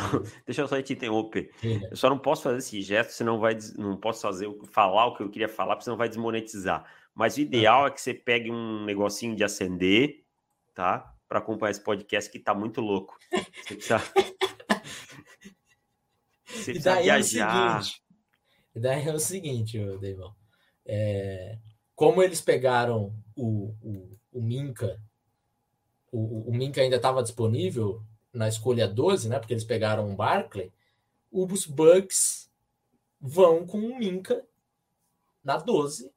deixa eu só te interromper. É. Eu só não posso fazer esse gesto, senão vai, não posso fazer, falar o que eu queria falar, porque senão vai desmonetizar. Mas o ideal é, é que você pegue um negocinho de acender, tá? Para acompanhar esse podcast que tá muito louco. Você precisa, você precisa e daí viajar. É o seguinte, e daí é o seguinte, meu Deivão. É, como eles pegaram o, o, o Minkah, o, o Minkah ainda estava disponível na escolha doze, né? Porque eles pegaram o Barkley. Os Bucks vão com o Minkah na doze.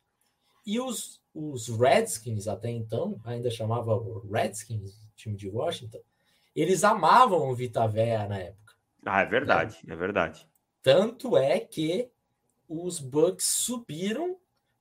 E os, os Redskins, até então, ainda chamava Redskins, time de Washington, eles amavam o Vita Vea na época. Ah, é verdade, né? É verdade. Tanto é que os Bucks subiram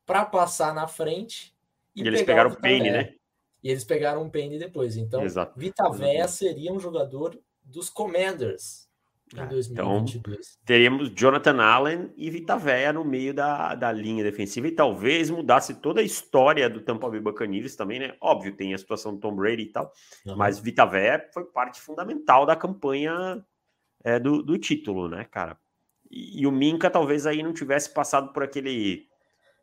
para passar na frente. E, e eles pegaram o Penny, né? E eles pegaram o Penny depois. Então, exato. Vita Vea seria um jogador dos Commanders em ah, dois mil e vinte e dois. Então, teremos Jonathan Allen e Vita Vea no meio da, da linha defensiva. E talvez mudasse toda a história do Tampa Bay Buccaneers também, né? Óbvio, tem a situação do Tom Brady e tal. Uhum. Mas Vita Vea foi parte fundamental da campanha é, do, do título, né, cara? E, e o Minka talvez aí não tivesse passado por aquele...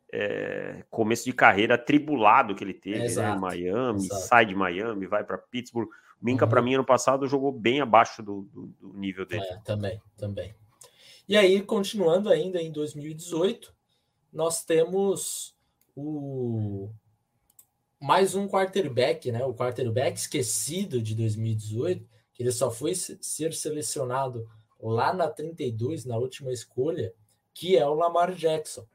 É, começo de carreira atribulado que ele teve, exato, né? Miami, exato. Sai de Miami, vai para Pittsburgh. O Minka, uhum. para mim, ano passado, jogou bem abaixo do, do, do nível dele. É, também, também. E aí, continuando ainda em dois mil e dezoito, nós temos o mais um quarterback, né? O quarterback esquecido de dois mil e dezoito, que ele só foi ser selecionado lá na trinta e dois, na última escolha, que é o Lamar Jackson.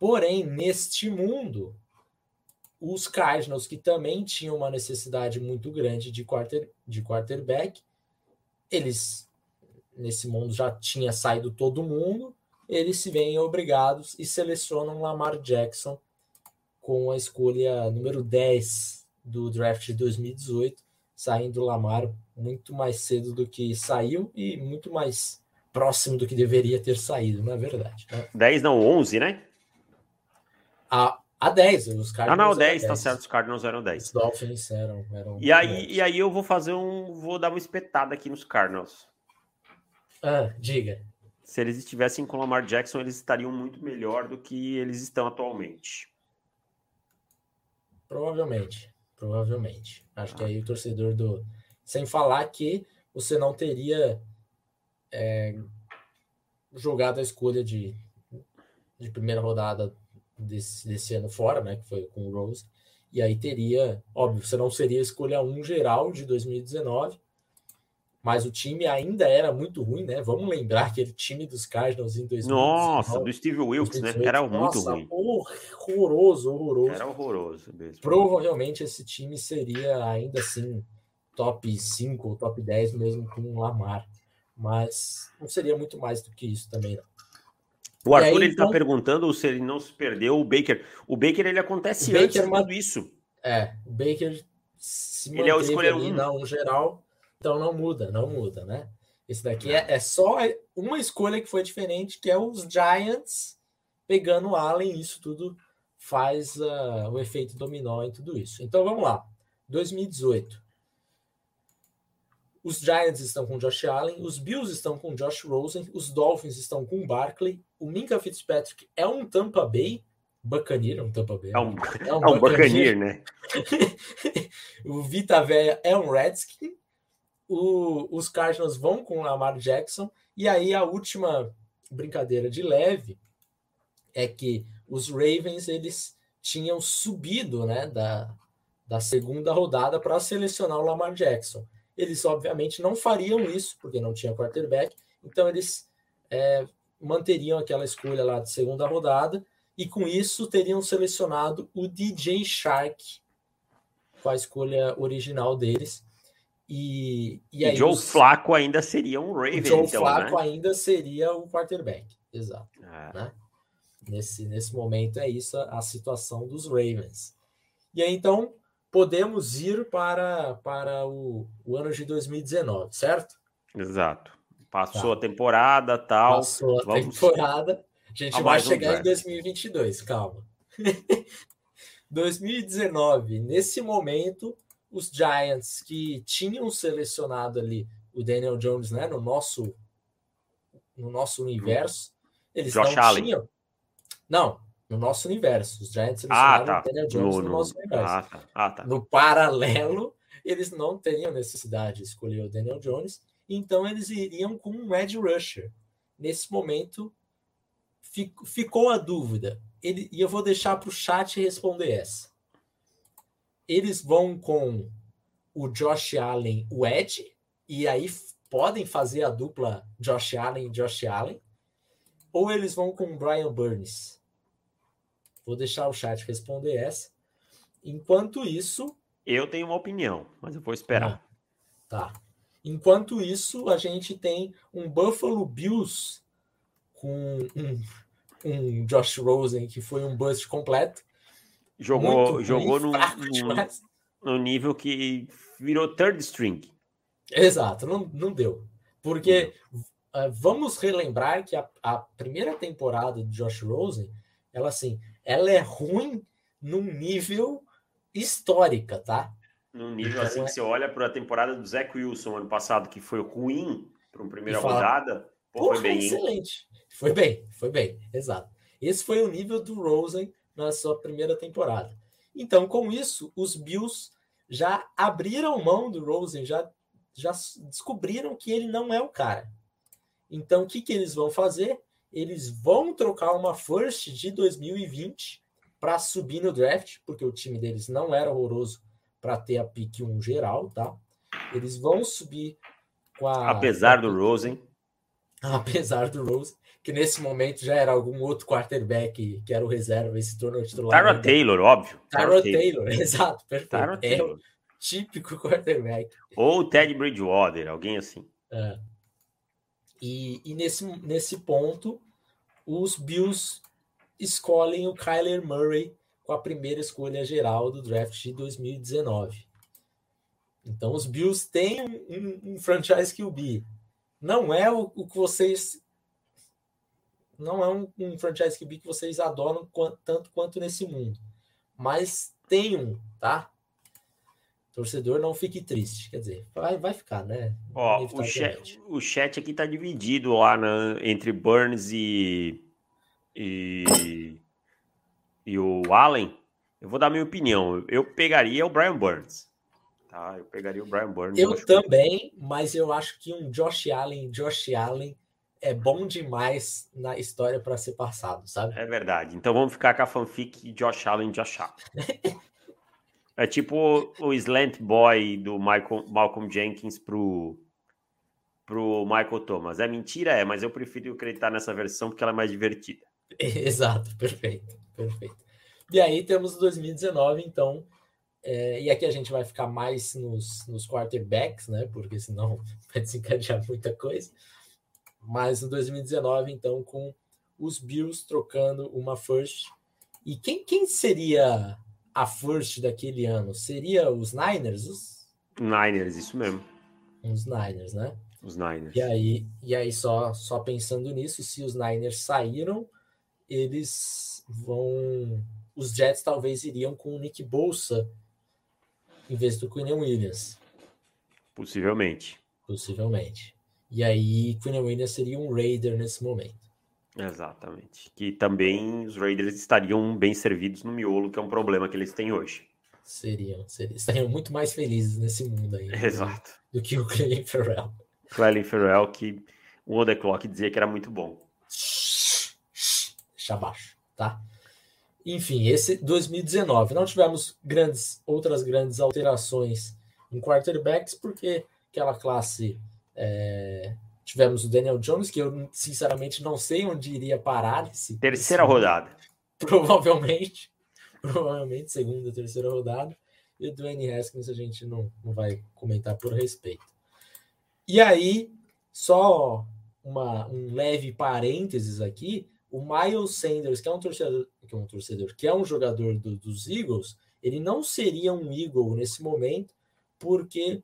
Porém, neste mundo, os Cardinals, que também tinham uma necessidade muito grande de, quarter, de quarterback, eles, nesse mundo já tinha saído todo mundo, eles se veem obrigados e selecionam Lamar Jackson com a escolha número dez do draft de dois mil e dezoito, saindo Lamar muito mais cedo do que saiu e muito mais próximo do que deveria ter saído, na verdade. Né? dez não, onze, né? A, a dez, os Cardinals. Ah, não, dez, tá certo, os Cardinals eram dez. Os Dolphins eram. eram e, aí, e aí eu vou fazer um. Vou dar uma espetada aqui nos Cardinals. Ah, diga. Se eles estivessem com o Lamar Jackson, eles estariam muito melhor do que eles estão atualmente. Provavelmente. Provavelmente. Acho ah. que aí o torcedor do. Sem falar que você não teria é, jogado a escolha de, de primeira rodada. Desse, desse ano fora, né, que foi com o Rose, e aí teria, óbvio, você não seria escolha um geral de dois mil e dezenove, mas o time ainda era muito ruim, né, vamos lembrar que aquele time dos Cardinals em dois mil e dezenove... Nossa, do Steve Wilkes, né, era muito nossa, ruim. horroroso, horroroso. Era horroroso mesmo. Provavelmente esse time seria ainda assim top cinco ou top dez mesmo com o Lamar, mas não seria muito mais do que isso também, não. O Arthur, aí, ele tá então... perguntando se ele não se perdeu o Baker. O Baker, ele acontece Baker, antes de tudo isso. É, o Baker se ele é o escolher ali, um. Não, no geral, então não muda, não muda, né? Esse daqui é, é só uma escolha que foi diferente, que é os Giants pegando o Allen, isso tudo faz uh, o efeito dominó em tudo isso. Então vamos lá, dois mil e dezoito. Os Giants estão com Josh Allen, os Bills estão com Josh Rosen, os Dolphins estão com Barkley, o Minka Fitzpatrick é um Tampa Bay Buccaneer, um Tampa Bay. É um, é um, é um Buccaneer, né? O Vita Vea é um Redskin, o, os Cardinals vão com o Lamar Jackson, e aí a última brincadeira de leve é que os Ravens, eles tinham subido, né, da, da segunda rodada para selecionar o Lamar Jackson. Eles, obviamente, não fariam isso, porque não tinha quarterback, então eles é, manteriam aquela escolha lá de segunda rodada, e com isso teriam selecionado o D J Shark, com a escolha original deles. E, e, aí e Joe os... Flacco ainda seria um Raven, Joe então, Flacco né? ainda seria o quarterback, exato. Ah. Né? Nesse, nesse momento é isso a, a situação dos Ravens. E aí, então... podemos ir para, para o, o ano de dois mil e dezenove, certo? Exato. Passou tá. a temporada, tal. Passou a Vamos... temporada. A gente a vai chegar um em dois mil e vinte e dois, calma. dois mil e dezenove, nesse momento, os Giants que tinham selecionado ali o Daniel Jones, né, no nosso, no nosso universo, eles Josh não Allen. tinham... Não. No nosso universo, os Giants selecionaram ah, tá. o Daniel Jones no, no nosso universo. Ah, tá. Ah, tá. No paralelo, eles não teriam necessidade de escolher o Daniel Jones, então eles iriam com um edge rusher. Nesse momento, fico, ficou a dúvida, Ele, e eu vou deixar para o chat responder essa. Eles vão com o Josh Allen, o edge, e aí f- podem fazer a dupla Josh Allen e Josh Allen, ou eles vão com o Brian Burns? Vou deixar o chat responder essa. Enquanto isso... Eu tenho uma opinião, mas eu vou esperar. Tá. Enquanto isso, a gente tem um Buffalo Bills com um um Josh Rosen que foi um bust completo. Jogou, ruim, jogou num, num, num nível que virou third string. Exato, não, não deu. Porque não. Uh, vamos relembrar que a, a primeira temporada de Josh Rosen, ela assim, ela é ruim num nível histórica, tá? Num nível assim, que você olha para a temporada do Zach Wilson ano passado, que foi ruim para uma primeira fala, rodada, pô, foi bem. Excelente. Foi bem, foi bem, exato. Esse foi o nível do Rosen na sua primeira temporada. Então, com isso, os Bills já abriram mão do Rosen, já, já descobriram que ele não é o cara. Então, o que, que eles vão fazer? Eles vão trocar uma first de dois mil e vinte para subir no draft, porque o time deles não era horroroso para ter a pick um geral, tá? Eles vão subir com a... Apesar do Rosen. Apesar do Rosen, que nesse momento já era algum outro quarterback que era o reserva e se tornou titular. Tyrod Taylor, óbvio. Tyrod Taylor, Taylor, exato, perfeito. Tyrod é Taylor. O típico quarterback. Ou o Teddy Bridgewater, alguém assim. É. E, e nesse, nesse ponto, os Bills escolhem o Kyler Murray com a primeira escolha geral do draft de dois mil e dezenove. Então, os Bills têm um, um franchise Q B. Não é o, o que vocês... Não é um, um franchise Q B que vocês adoram quanto, tanto quanto nesse mundo. Mas tem um, tá? Torcedor, não fique triste. Quer dizer, vai, vai ficar, né? Ó, o, chat, o chat aqui tá dividido lá na, entre Burns e... e... e o Allen. Eu vou dar minha opinião. Eu pegaria o Brian Burns. Tá, eu pegaria o Brian Burns. Eu, eu também, que... mas eu acho que um Josh Allen, Josh Allen é bom demais na história para ser passado, sabe? É verdade. Então vamos ficar com a fanfic Josh Allen, Josh Allen. É tipo o Slant Boy do Michael, Malcolm Jenkins pro, pro Michael Thomas. É mentira? É, mas eu prefiro acreditar nessa versão porque ela é mais divertida. Exato, perfeito, perfeito. E aí temos dois mil e dezenove, então, é, e aqui a gente vai ficar mais nos, nos quarterbacks, né? Porque senão vai desencadear muita coisa. Mas no dois mil e dezenove, então, com os Bills trocando uma first. E quem, quem seria a first daquele ano? Seria os Niners? Os Niners, isso mesmo. Os Niners, né? Os Niners. E aí, e aí só, só pensando nisso, se os Niners saíram, eles vão... Os Jets talvez iriam com o Nick Bosa em vez do Quinnen Williams. Possivelmente. Possivelmente. E aí, Quinnen Williams seria um Raider nesse momento. Exatamente. Que também os Raiders estariam bem servidos no miolo, que é um problema que eles têm hoje. Seriam. seriam estariam muito mais felizes nesse mundo aí. Exato. Do, do que o Clelin Ferrell. Clelin Ferrell, que o On The Clock dizia que era muito bom. Abaixo, tá? Enfim, esse dois mil e dezenove. Não tivemos grandes, outras grandes alterações em quarterbacks, porque aquela classe é, tivemos o Daniel Jones, que eu sinceramente não sei onde iria parar. Esse, terceira esse, rodada. Provavelmente. Provavelmente, segunda, terceira rodada. E o Dwayne Haskins a gente não, não vai comentar por respeito. E aí, só uma, um leve parênteses aqui. O Miles Sanders, que é um torcedor, que é um, torcedor, que é um jogador do, dos Eagles, ele não seria um Eagle nesse momento, porque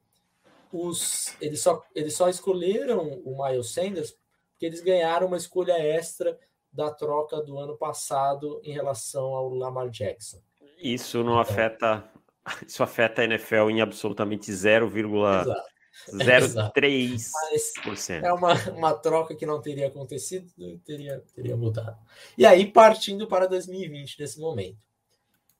os, eles, só, eles só escolheram o Miles Sanders porque eles ganharam uma escolha extra da troca do ano passado em relação ao Lamar Jackson. Isso não então, afeta, isso afeta a N F L em absolutamente zero vírgula zero três por cento. É uma, uma troca que não teria acontecido, teria, teria mudado. E aí, partindo para dois mil e vinte, nesse momento.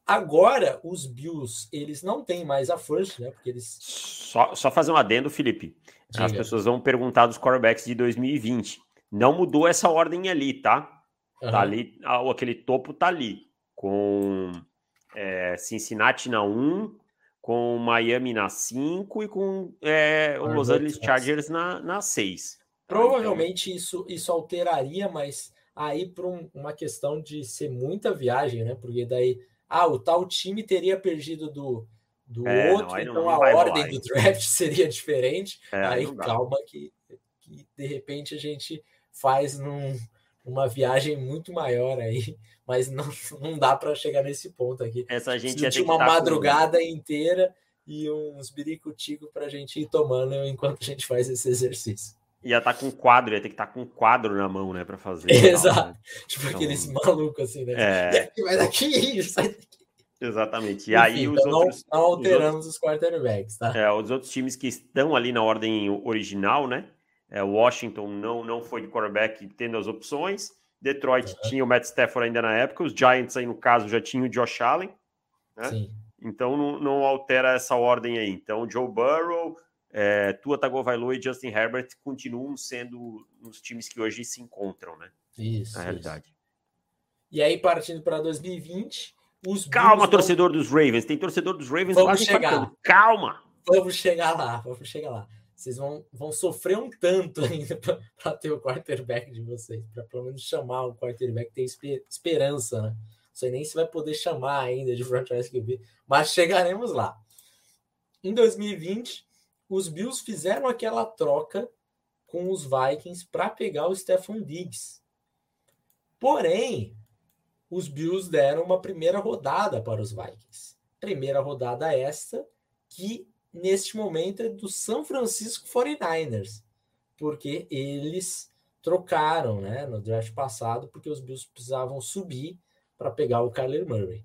Agora, os Bills, eles não têm mais a first, né? Porque eles... Só, só fazer um adendo, Felipe. Diga. As pessoas vão perguntar dos quarterbacks de dois mil e vinte. Não mudou essa ordem ali, tá? Uhum. Tá ali, aquele topo tá ali. Com é, Cincinnati na um... com Miami na cinco e com é, o Los Angeles Chargers na, na seis. Provavelmente então, isso, isso alteraria, mas aí para um, uma questão de ser muita viagem, né? Porque daí, ah, o tal time teria perdido do, do é, outro, não, então não a ordem rolar, do draft seria diferente. É, aí calma que, que de repente a gente faz num, uma viagem muito maior aí, mas não, não dá para chegar nesse ponto aqui. Essa gente ia ter uma que tá madrugada com... inteira e uns biricutico para a gente ir tomando enquanto a gente faz esse exercício. Ia estar tá com quadro, ia ter que estar tá com quadro na mão, né, para fazer. Exato. Tal, né? Tipo então... aqueles malucos assim, né? É... Vai daqui, sai daqui. Exatamente. E enfim, aí os então outros... Não alteramos os, outros... os quarterbacks, tá? É, os outros times que estão ali na ordem original, né? É, Washington não, não foi de quarterback tendo as opções. Detroit uhum. tinha o Matt Stafford ainda na época. Os Giants aí, no caso, já tinham o Josh Allen. Né? Sim. Então não, não altera essa ordem aí. Então Joe Burrow, é, Tua Tagovailoa e Justin Herbert continuam sendo os times que hoje se encontram, né? Isso. Na realidade. Isso. E aí, partindo para dois mil e vinte... Os Calma, torcedor vão... dos Ravens. Tem torcedor dos Ravens vamos lá chegar. Calma. Vamos chegar lá, vamos chegar lá. Vocês vão, vão sofrer um tanto ainda para ter o quarterback de vocês, para pelo menos chamar o quarterback, ter esper- esperança, né? Não sei nem se vai poder chamar ainda de franchise Q B, mas chegaremos lá. Em dois mil e vinte, os Bills fizeram aquela troca com os Vikings para pegar o Stephon Diggs. Porém, os Bills deram uma primeira rodada para os Vikings. Primeira rodada esta, que neste momento é do San Francisco forty-niners, porque eles trocaram, né, no draft passado, porque os Bills precisavam subir para pegar o Kyler Murray.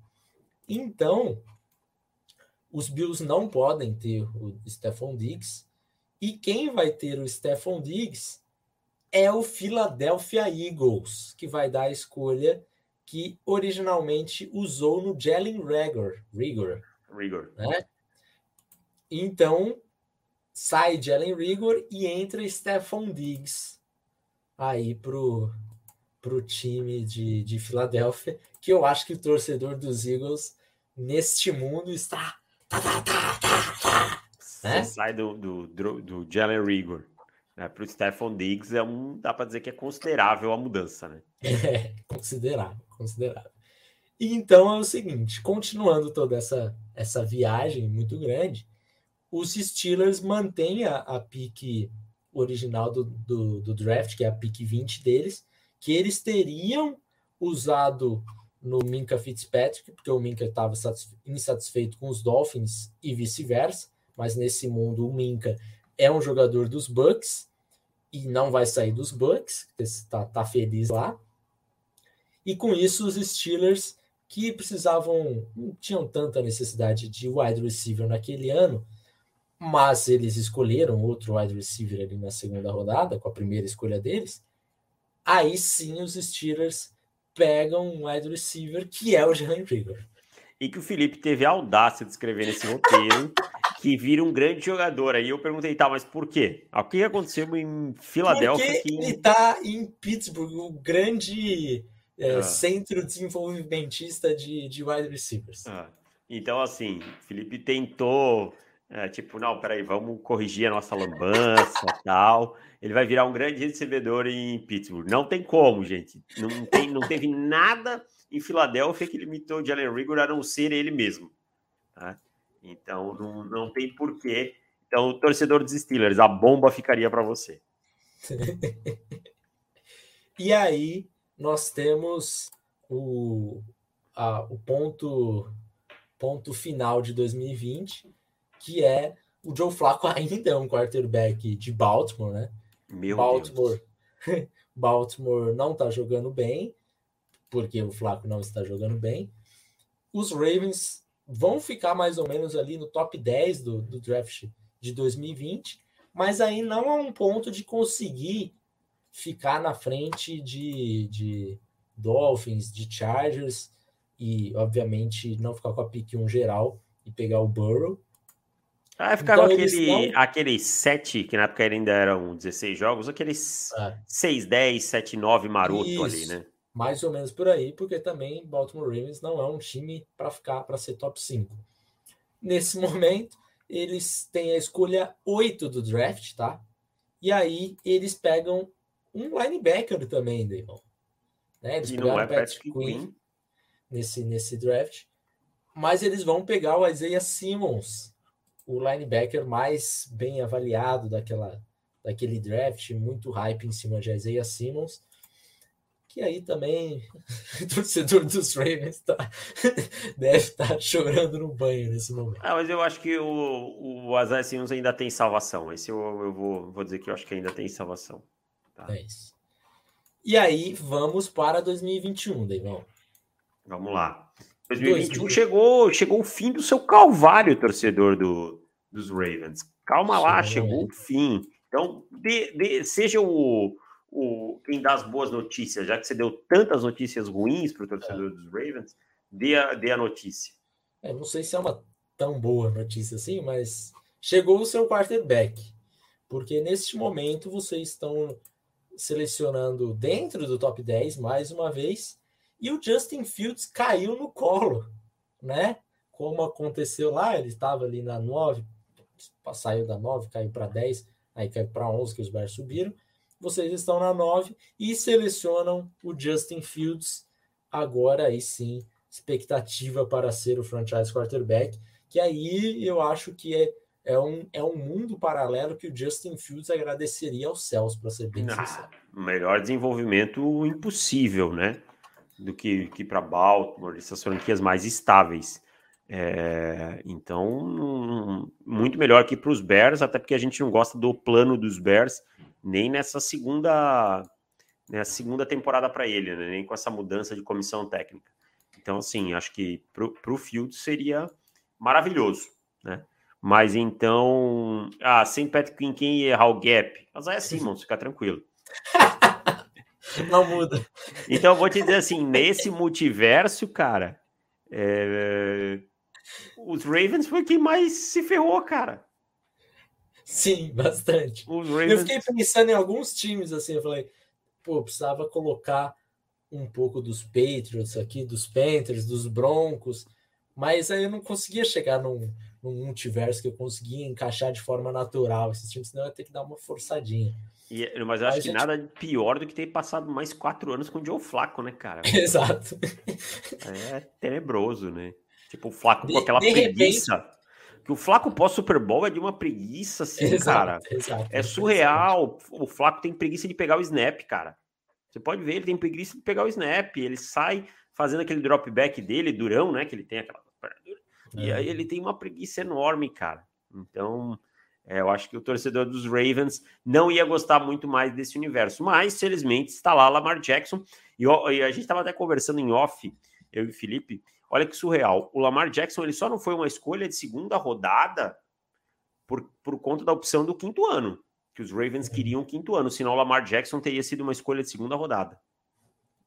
Então, os Bills não podem ter o Stephon Diggs, e quem vai ter o Stephon Diggs é o Philadelphia Eagles, que vai dar a escolha que originalmente usou no Jalen Reagor. Reagor. Reagor. Né? Então, sai Jalen Reagor e entra Stephon Diggs aí pro, pro time de, de Filadélfia, que eu acho que o torcedor dos Eagles neste mundo está... Tá, tá, tá, tá, tá, né? Sai do, do, do Jalen Reagor. É, para o Stephon Diggs, é um, dá para dizer que é considerável a mudança, né? É, considerável, considerável. E então é o seguinte, continuando toda essa, essa viagem muito grande, os Steelers mantêm a, a pique original do, do, do draft, que é a pique vinte deles, que eles teriam usado no Minkah Fitzpatrick, porque o Minkah estava satisfe- insatisfeito com os Dolphins e vice-versa, mas nesse mundo o Minkah é um jogador dos Bucks, e não vai sair dos Bucks, está tá feliz lá. E com isso, os Steelers, que precisavam, não tinham tanta necessidade de wide receiver naquele ano, mas eles escolheram outro wide receiver ali na segunda rodada, com a primeira escolha deles, aí sim os Steelers pegam um wide receiver, que é o Jalen Reagor. E que o Felipe teve a audácia de escrever nesse roteiro, que vira um grande jogador. Aí eu perguntei, tá, mas por quê? O que aconteceu em Filadélfia? Porque que... ele tá em Pittsburgh, o grande é, ah. centro desenvolvimentista de, de wide receivers. Ah. Então, assim, o Felipe tentou, é, tipo, não, peraí, vamos corrigir a nossa lambança e tal. Ele vai virar um grande recebedor em Pittsburgh. Não tem como, gente. Não, tem, não teve nada em Filadélfia que limitou o Jalen Reagor a não ser ele mesmo. Tá? Então, não, não tem porquê. Então, o torcedor dos Steelers, a bomba ficaria para você. E aí, nós temos o, a, o ponto, ponto final de dois mil e vinte, que é o Joe Flacco ainda é um quarterback de Baltimore, né? Meu Baltimore, Deus. Baltimore não está jogando bem, porque o Flacco não está jogando bem. Os Ravens vão ficar mais ou menos ali no top dez do, do draft de dois mil e vinte, mas aí não há um ponto de conseguir ficar na frente de, de Dolphins, de Chargers, e obviamente não ficar com a pick um geral e pegar o Burrow. Ah, ficaram então, aquele, não... aquele sete, que na época ainda eram dezesseis jogos, aqueles ah. seis, dez, sete, nove maroto. Isso. Ali, né? Mais ou menos por aí, porque também Baltimore Ravens não é um time para ficar, para ser top cinco. Nesse momento, eles têm a escolha oito do draft, tá? E aí, eles pegam um linebacker também, Deivão. Né? Eles e pegaram é Patrick Quinn nesse, nesse draft. Mas eles vão pegar o Isaiah Simmons, o linebacker mais bem avaliado daquela, daquele draft, muito hype em cima de Isaiah Simmons. que aí também o torcedor dos Ravens tá, deve estar chorando no banho nesse momento. Ah, mas eu acho que o, o Azar Sims ainda tem salvação. Esse eu, eu vou, vou dizer que eu acho que ainda tem salvação. Tá. É isso. E aí vamos para dois mil e vinte e um, Deivão. Vamos lá. dois mil e vinte e um, dois mil e vinte e um chegou, chegou o fim do seu calvário, torcedor do, dos Ravens. Calma Sim, lá, chegou é. o fim. Então, de, de, seja o... O, quem dá as boas notícias, já que você deu tantas notícias ruins para o torcedor é. dos Ravens, dê a, dê a notícia. É, não sei se é uma tão boa notícia assim, mas chegou o seu quarterback, porque neste momento vocês estão selecionando dentro do top dez mais uma vez, e o Justin Fields caiu no colo, né? Como aconteceu lá, ele estava ali na nove, saiu da nove, caiu para dez, aí caiu para onze, que os Bears subiram. Vocês estão na nove e selecionam o Justin Fields. Agora aí sim, expectativa para ser o franchise quarterback, que aí eu acho que é, é, um, é um mundo paralelo que o Justin Fields agradeceria aos céus, para ser bem ah, sincero. Melhor desenvolvimento impossível, né? Do que, que para Baltimore, essas franquias mais estáveis. É, então, muito melhor que para os Bears, até porque a gente não gosta do plano dos Bears, nem nessa segunda, né, segunda temporada para ele, né, nem com essa mudança de comissão técnica. Então, assim, acho que para o Fields seria maravilhoso, né? Mas então, ah, sem Patrick Quinquim errar o gap, mas aí é assim, mano, fica tranquilo. Não muda. Então, eu vou te dizer assim, nesse multiverso, cara, é... os Ravens foi quem mais se ferrou, cara. Sim, bastante. Ravens... Eu fiquei pensando em alguns times, assim, eu falei, pô, precisava colocar um pouco dos Patriots aqui, dos Panthers, dos Broncos, mas aí eu não conseguia chegar num, num multiverso que eu conseguia encaixar de forma natural esses times, senão eu ia ter que dar uma forçadinha. E, mas eu acho aí que gente... nada pior do que ter passado mais quatro anos com o Joe Flacco, né, cara? Exato. É tenebroso, né? Tipo, o Flacco de, com aquela preguiça... Repente... que o Flacco pós-Super Bowl é de uma preguiça, assim, exato, cara. Exato, é surreal. Exato. O Flacco tem preguiça de pegar o snap, cara. Você pode ver, ele tem preguiça de pegar o snap. Ele sai fazendo aquele drop-back dele, durão, né? Que ele tem aquela... É. E aí ele tem uma preguiça enorme, cara. Então, é, eu acho que o torcedor dos Ravens não ia gostar muito mais desse universo. Mas, felizmente, está lá Lamar Jackson. E, e a gente estava até conversando em off, eu e o Felipe... Olha que surreal. O Lamar Jackson, ele só não foi uma escolha de segunda rodada por, por conta da opção do quinto ano, que os Ravens queriam quinto ano, senão o Lamar Jackson teria sido uma escolha de segunda rodada.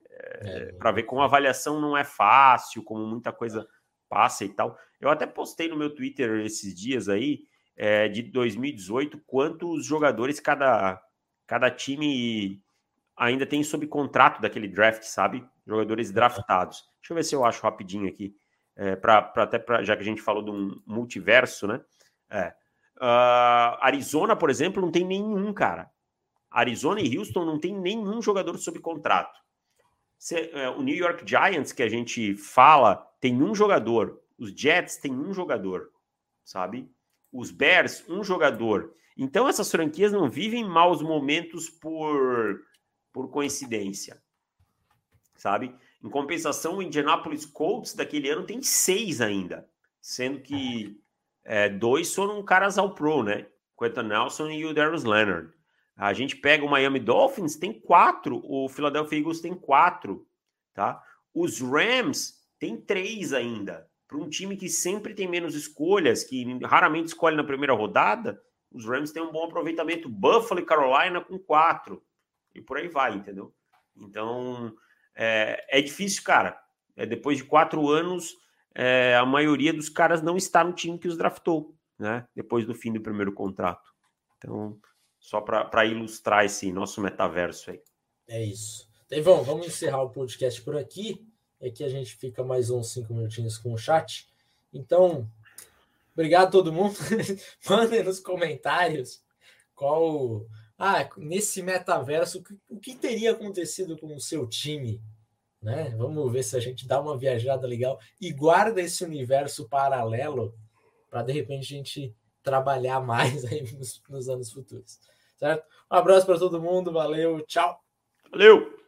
É, é. Para ver como a avaliação não é fácil, como muita coisa passa e tal. Eu até postei no meu Twitter esses dias aí, é, de dois mil e dezoito, quantos jogadores cada, cada time ainda tem sob contrato daquele draft, sabe? Jogadores draftados. Deixa eu ver se eu acho rapidinho aqui, é, pra, pra, até pra, já que a gente falou de um multiverso, né? É. Uh, Arizona, por exemplo, não tem nenhum, cara. Arizona e Houston não tem nenhum jogador sob contrato. Se, é, o New York Giants, que a gente fala, tem um jogador. Os Jets tem um jogador, sabe? Os Bears, um jogador. Então, essas franquias não vivem maus momentos por, por coincidência, sabe? Em compensação, o Indianapolis Colts daquele ano tem seis ainda, sendo que é, dois foram caras ao pro, né? Quentin Nelson e o Darius Leonard. A gente pega o Miami Dolphins, tem quatro. O Philadelphia Eagles tem quatro, tá? Os Rams tem três ainda. Para um time que sempre tem menos escolhas, que raramente escolhe na primeira rodada, os Rams têm um bom aproveitamento. Buffalo e Carolina com quatro. E por aí vai, entendeu? Então... É, é difícil, cara. É, depois de quatro anos, é, a maioria dos caras não está no time que os draftou, né? Depois do fim do primeiro contrato. Então, só para ilustrar esse nosso metaverso aí. É isso. Deivão, vamos encerrar o podcast por aqui. Aqui a gente fica mais uns cinco minutinhos com o chat. Então, obrigado a todo mundo. Mandem nos comentários qual... Ah, nesse metaverso, o que teria acontecido com o seu time? Né? Vamos ver se a gente dá uma viajada legal e guarda esse universo paralelo para, de repente, a gente trabalhar mais aí nos, nos anos futuros. Certo? Um abraço para todo mundo, valeu, tchau! Valeu!